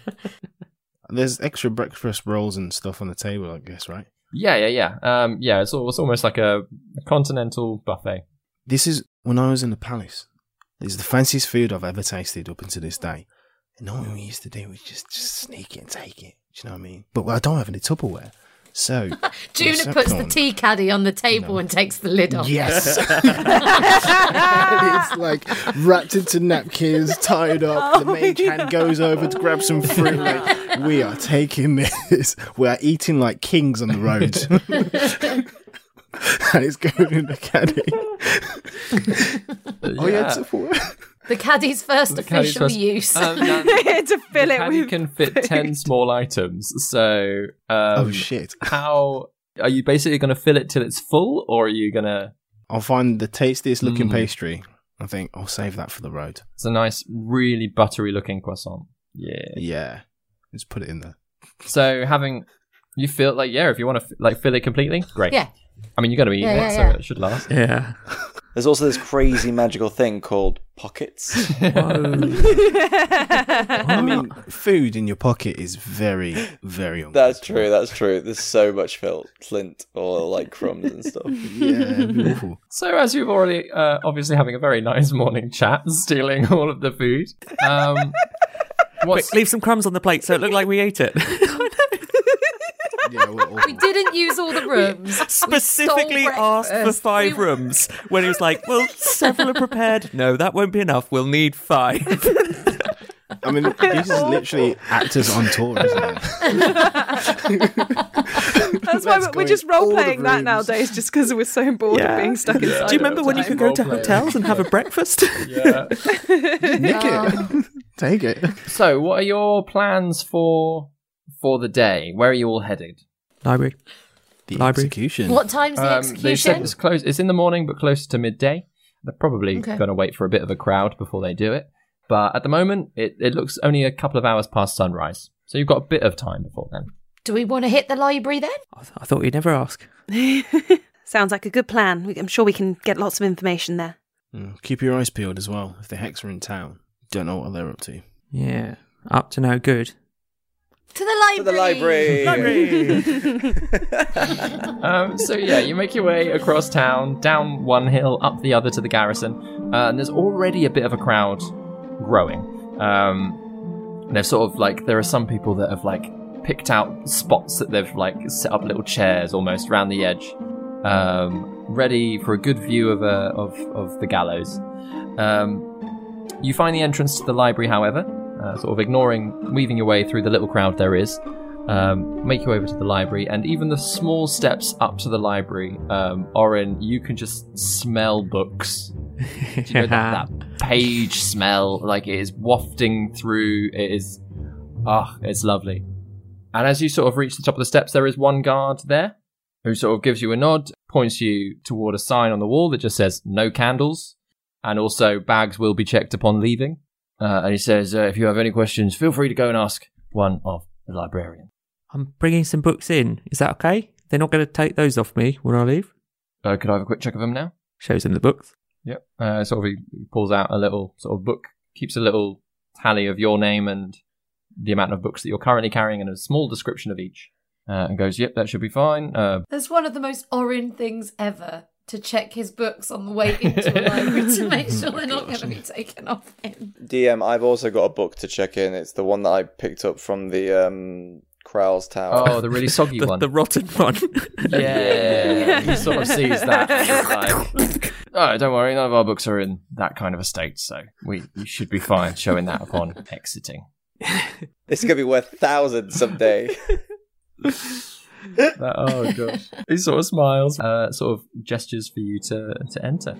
There's extra breakfast rolls and stuff on the table, I guess, right? Yeah, yeah, yeah. Um, yeah, it's, all, it's almost like a, a continental buffet. This is when I was in the palace. This is the fanciest food I've ever tasted up until this day. And all we used to do was just, just sneak it and take it. Do you know what I mean? But I don't have any Tupperware. So Juna puts the tea caddy on the table no. and takes the lid off. Yes. It's like wrapped into napkins, tied up. Oh, the maid yeah. hand goes over to grab some fruit. Like, we are taking this. We are eating like kings on the road. And it's going in the caddy. yeah. Oh yeah, Tupperware. The caddy's first the official caddy's first, use. Um, yeah, to fill the it caddy with can fit food. ten small items. So, um, oh shit! How are you basically going to fill it till it's full, or are you going to? I'll find the tastiest looking mm. pastry. I think I'll save that for the road. It's a nice, really buttery looking croissant. Yeah, yeah. Just put it in there. So having you feel like yeah, if you want to like fill it completely, great. Yeah. I mean, you're going to be eating yeah, it, yeah, so yeah. it should last. Yeah. There's also this crazy magical thing called pockets. I mean, food in your pocket is very, very uncomfortable. That's true, that's true. There's so much flint or like crumbs and stuff. Yeah, beautiful. So as you've already, uh, obviously having a very nice morning chat, stealing all of the food. Um, Wait, leave some crumbs on the plate so it looked like we ate it. Yeah, we're we didn't use all the rooms. We specifically asked for five we were... rooms when he was like, well, several are prepared. No, that won't be enough. We'll need five. I mean, this is literally actors on tour, isn't it? That's why we're just role-playing that nowadays, just because we're so bored yeah. of being stuck yeah. inside. Do you remember when time. you could go to hotels and have a breakfast? Yeah. Nick it. Take it. So, what are your plans for... for the day? Where are you all headed? Library. The Library. Execution. What time's the um, execution? They said it's close. It's in the morning, but closer to midday. They're probably okay. going to wait for a bit of a crowd before they do it. But at the moment, it, it looks only a couple of hours past sunrise. So you've got a bit of time before then. Do we want to hit the library then? I, th- I thought we'd never ask. Sounds like a good plan. We, I'm sure we can get lots of information there. Mm, keep your eyes peeled as well. If the Hex are in town, don't know what they're up to. Yeah, up to no good. To the library! To the library! um, so yeah, you make your way across town, down one hill, up the other to the garrison, uh, and there's already a bit of a crowd growing. Um, they've sort of like, there are some people that have like picked out spots that they've like set up little chairs almost around the edge, um, ready for a good view of a, of, of the gallows. Um, you find the entrance to the library, however, Uh, sort of ignoring, weaving your way through the little crowd there is, um, make your way over to the library, and even the small steps up to the library, um, Orin, you can just smell books. Do you know that, that page smell? Like, it is wafting through, it is, ah, oh, it's lovely. And as you sort of reach the top of the steps, there is one guard there, who sort of gives you a nod, points you toward a sign on the wall that just says, no candles, and also bags will be checked upon leaving. Uh, and he says, uh, if you have any questions, feel free to go and ask one of the librarians. I'm bringing some books in. Is that okay? They're not going to take those off me when I leave? Uh, could I have a quick check of them now? Shows him the books. Yep. Uh, sort of he pulls out a little sort of book, keeps a little tally of your name and the amount of books that you're currently carrying and a small description of each. Uh, and goes, yep, that should be fine. Uh, That's one of the most Orin things ever. To check his books on the way into a library to make sure they're not going to be taken off him. D M, I've also got a book to check in. It's the one that I picked up from the um, Crowl's Tower. Oh, the really soggy the, one. The rotten one. Yeah. He sort of sees that. Like, Oh, don't worry, none of our books are in that kind of a state, so we should be fine showing that upon exiting. It's going to be worth thousands someday. That, oh, gosh. He sort of smiles, uh, sort of gestures for you to, to enter.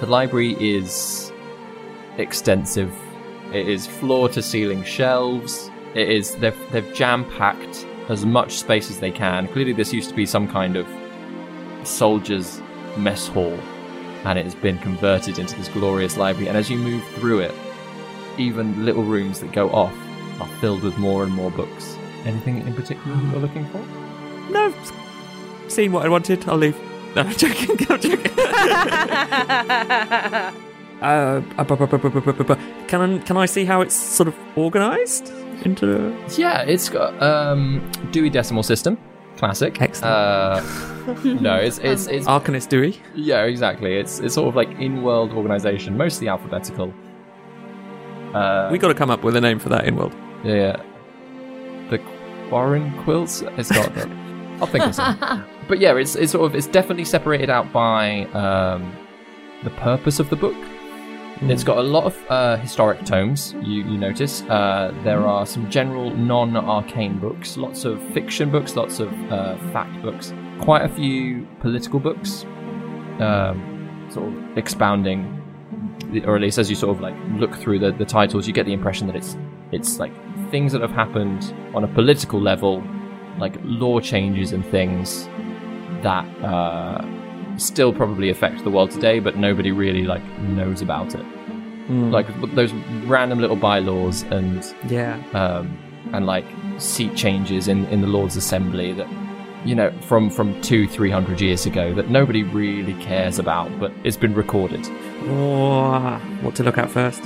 The library is extensive. It is floor-to-ceiling shelves. It is, they've, they've jam-packed as much space as they can. Clearly this used to be some kind of soldier's mess hall, and it has been converted into this glorious library, and as you move through it, even little rooms that go off are filled with more and more books. Anything in particular you're looking for? No. Seen what I wanted. I'll leave. No, I'm joking. I'm joking. uh, can I, can I see how it's sort of organised into? Yeah, it's got um, Dewey Decimal System, classic. Excellent. Uh, no, it's it's it's Arcanist Dewey. Yeah, exactly. It's it's sort of like in-world organisation, mostly alphabetical. Uh, we got to come up with a name for that in-world. Yeah. The Quarren Quilts? It's got them. I'll think of something. But yeah, it's it's sort of it's definitely separated out by um, the purpose of the book. Mm. It's got a lot of uh, historic tomes, you, you notice. Uh, there are some general non-arcane books, lots of fiction books, lots of uh, fact books, quite a few political books, um, sort of expounding, or at least as you sort of like look through the, the titles, you get the impression that it's it's like things that have happened on a political level, like law changes and things that uh, still probably affect the world today, but nobody really like knows about it. Mm. Like those random little bylaws and yeah, um, and like seat changes in, in the Lords' Assembly that, you know, from from two three hundred years ago that nobody really cares about, but it's been recorded. Oh, what to look at first?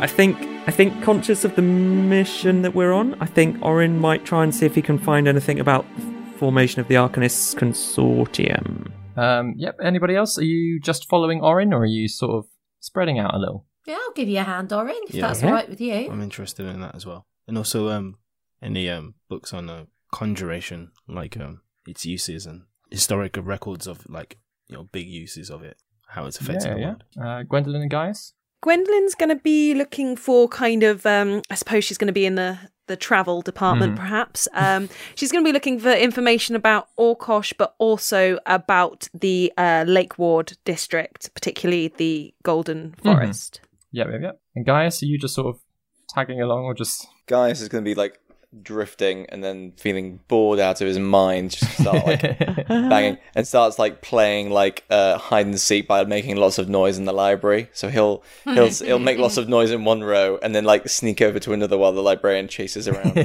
I think. I think, conscious of the mission that we're on, I think Orin might try and see if he can find anything about the formation of the Arcanist's Consortium. Um, yep, anybody else? Are you just following Orin, or are you sort of spreading out a little? Yeah, I'll give you a hand, Orin, if yeah. that's all right with you. I'm interested in that as well. And also um, any um, books on uh, conjuration, like um, its uses and historical records of, like, you know, big uses of it, how it's affecting yeah, the yeah. world. Uh, Gwendolyn and Gaius? Gwendolyn's going to be looking for kind of, um, I suppose she's going to be in the, the travel department, mm. perhaps. Um, she's going to be looking for information about Orkosh, but also about the uh, Lake Ward district, particularly the Golden Forest. Yeah, mm-hmm. yeah, yeah. And Gaius, are you just sort of tagging along or just... Gaius is going to be like drifting and then feeling bored out of his mind, just start like banging and starts like playing like uh, hide and seek by making lots of noise in the library. So he'll he'll he'll make lots of noise in one row and then like sneak over to another while the librarian chases around.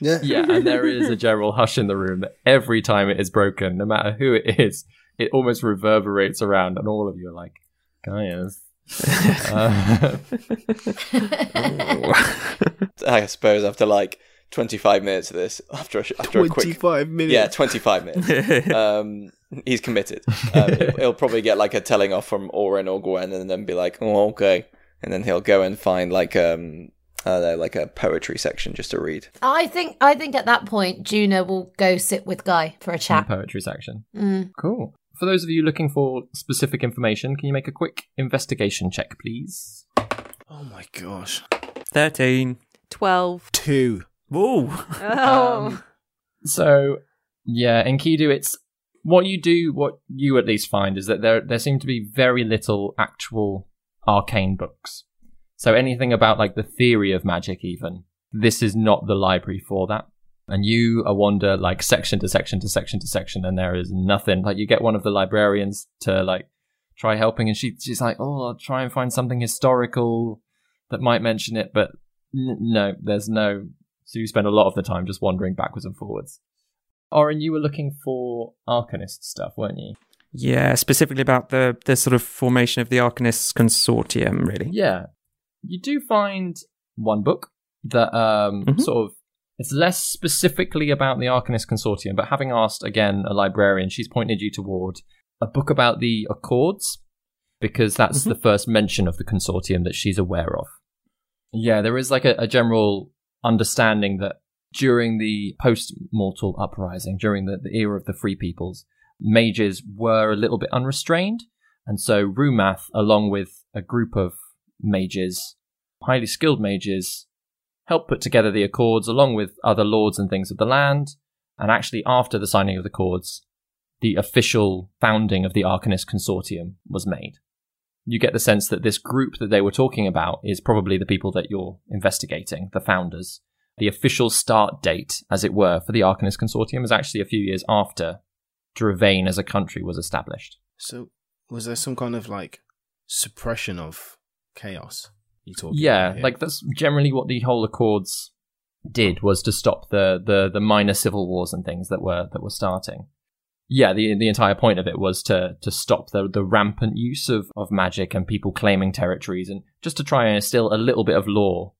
yeah. yeah, and there is a general hush in the room that every time it is broken, no matter who it is, it almost reverberates around, and all of you are like, Gaius. uh, I suppose after like twenty-five minutes of this, after a, after a quick twenty-five minutes, yeah, twenty-five minutes, um, he's committed. Um, he'll, he'll probably get like a telling off from Orin or Gwen, and then be like, "Oh, okay," and then he'll go and find like um, I don't know, like a poetry section just to read. I think I think at that point, Juna will go sit with Guy for a chat. In the poetry section, mm. Cool. For those of you looking for specific information, can you make a quick investigation check, please? Oh my gosh. thirteen. twelve. two. Ooh. Oh. Um, so, yeah, Enkidu, it's what you do, what you at least find is that there there seem to be very little actual arcane books. So anything about like the theory of magic even, this is not the library for that. And you wander like section to section to section to section, and there is nothing. Like you get one of the librarians to like try helping, and she she's like, "Oh, I'll try and find something historical that might mention it," but n- no, there's no. So you spend a lot of the time just wandering backwards and forwards. Orin, you were looking for Arcanist stuff, weren't you? Yeah, specifically about the the sort of formation of the Arcanist's Consortium, really. Yeah, you do find one book that um mm-hmm. sort of. It's less specifically about the Arcanist Consortium, but having asked, again, a librarian, she's pointed you toward a book about the Accords, because that's mm-hmm. the first mention of the Consortium that she's aware of. Yeah, there is like a, a general understanding that during the post-mortal uprising, during the, the era of the Free Peoples, mages were a little bit unrestrained. And so Rumath, along with a group of mages, highly skilled mages, helped put together the Accords along with other lords and things of the land. And actually, after the signing of the Accords, the official founding of the Arcanist Consortium was made. You get the sense that this group that they were talking about is probably the people that you're investigating, the founders. The official start date, as it were, for the Arcanist Consortium is actually a few years after Dravain as a country was established. So was there some kind of, like, suppression of chaos? You talking yeah, about like, that's generally what the whole Accords did, was to stop the, the, the minor civil wars and things that were that were starting. Yeah, the the entire point of it was to to stop the, the rampant use of, of magic and people claiming territories, and just to try and instill a little bit of law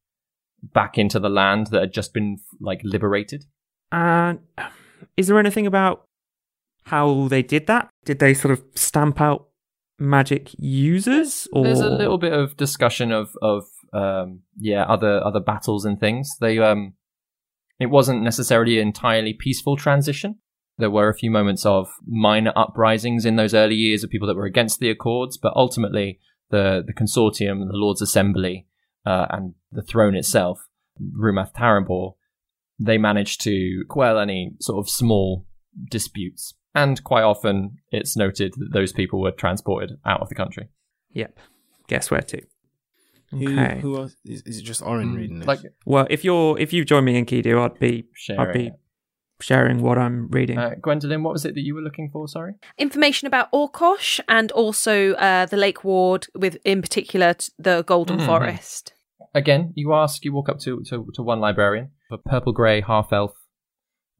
back into the land that had just been, like, liberated. And uh, is there anything about how they did that? Did they sort of stamp out magic users? Or? There's a little bit of discussion of, of um, yeah, other other battles and things. They um, it wasn't necessarily an entirely peaceful transition. There were a few moments of minor uprisings in those early years of people that were against the Accords, but ultimately the, the Consortium, the Lords' Assembly, Uh, and the throne itself, Rumath Tarambor, they managed to quell any sort of small disputes. And quite often it's noted that those people were transported out of the country. Yep. Guess where to. Okay. Who, who else? Is, is it just Orin mm, reading this? Like, well, if you're if you join me in Enkidu, I'd be sharing, I'd be sharing what I'm reading. Uh, Gwendolyn, what was it that you were looking for? Sorry. Information about Orkosh and also uh, the Lake Ward, with in particular the Golden mm. Forest. Again, you ask, you walk up to, to, to one librarian, a purple-grey half-elf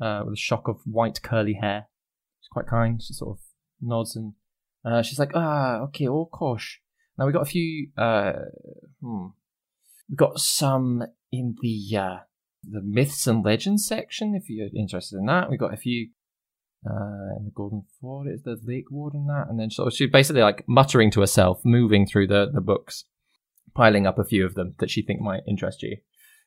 uh, with a shock of white curly hair. She's quite kind. She sort of nods and uh, she's like, ah, okay, Orkosh. Now, we got a few, uh, hmm, we got some in the uh, the myths and legends section, if you're interested in that. We got a few uh, in the Golden Forest, the Lake Ward and that. And then so she's basically, like, muttering to herself, moving through the, the books, piling up a few of them that she think might interest you.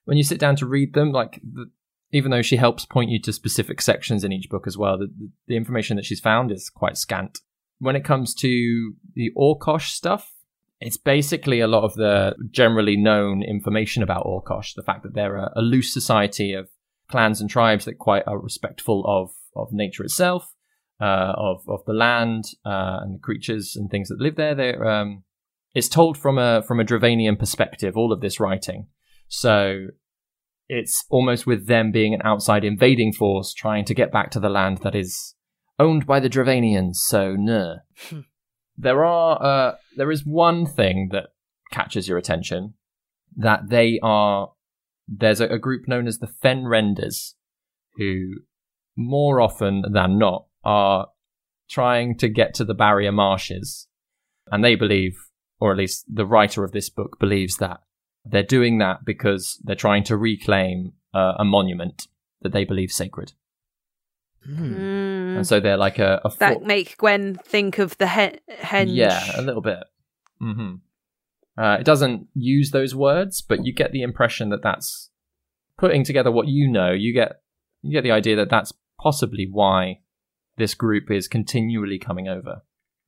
When you sit down to read them, like, the, even though she helps point you to specific sections in each book as well, the, the information that she's found is quite scant. When it comes to the Orkosh stuff, it's basically a lot of the generally known information about Orkosh, the fact that they're a, a loose society of clans and tribes that quite are respectful of, of nature itself, uh, of, of the land uh, and the creatures and things that live there. They're... Um, It's told from a from a Dravanian perspective, all of this writing. So it's almost with them being an outside invading force trying to get back to the land that is owned by the Dravanians, so no. Hmm. There are uh, there is one thing that catches your attention, that they are there's a, a group known as the Fenrenders, who more often than not are trying to get to the barrier marshes, and they believe, or at least the writer of this book believes, that they're doing that because they're trying to reclaim uh, a monument that they believe sacred. Mm. Mm. And so they're like a... a that for- make Gwen think of the he- henge. Yeah, a little bit. Mm-hmm. Uh, it doesn't use those words, but you get the impression that that's putting together what you know. You get, you get the idea that that's possibly why this group is continually coming over.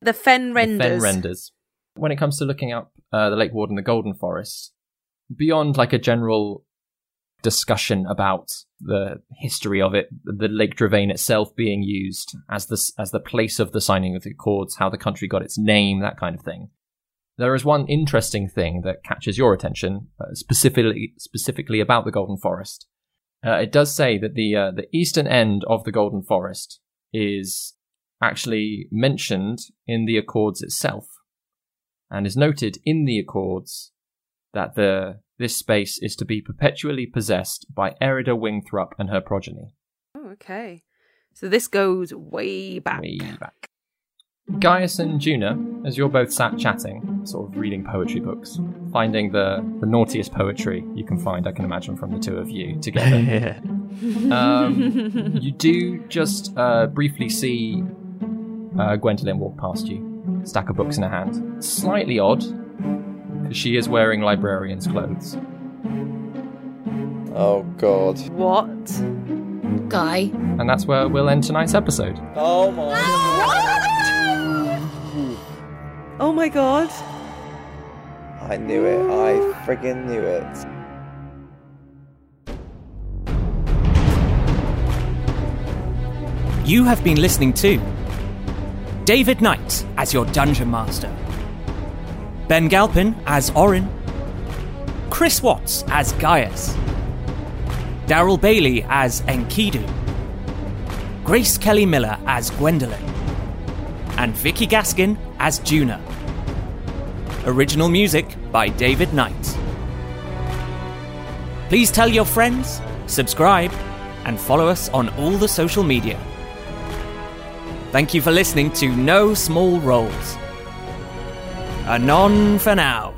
The Fenrenders. The Fenrenders. When it comes to looking up uh, the Lake Ward and the Golden Forest, beyond like a general discussion about the history of it, the Lake Dravain itself being used as the, as the place of the signing of the Accords, how the country got its name, that kind of thing, there is one interesting thing that catches your attention, uh, specifically specifically about the Golden Forest. Uh, it does say that the uh, the eastern end of the Golden Forest is actually mentioned in the Accords itself. And is noted in the Accords that the this space is to be perpetually possessed by Erida Wingthrup and her progeny. Oh, okay. So this goes way back. Way back. Gaius and Juna, as you're both sat chatting, sort of reading poetry books, finding the, the naughtiest poetry you can find, I can imagine, from the two of you together. Yeah. Um, you do just uh, briefly see uh, Gwendolyn walk past you. Stack of books in her hand. Slightly odd, because she is wearing librarian's clothes. Oh, God. What? Guy. And that's where we'll end tonight's episode. Oh, my God. Oh my god. I knew it. I friggin' knew it. You have been listening to David Knight as your Dungeon Master, Ben Galpin as Orin, Chris Watts as Gaius, Daryl Bailey as Enkidu, Grace Kelly Miller as Gwendolyn, and Vicky Gaskin as Juna. Original music by David Knight. Please tell your friends, subscribe, and follow us on all the social media. Thank you for listening to No Small Roles. Anon for now.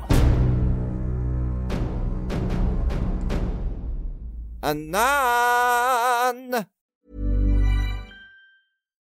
Anon!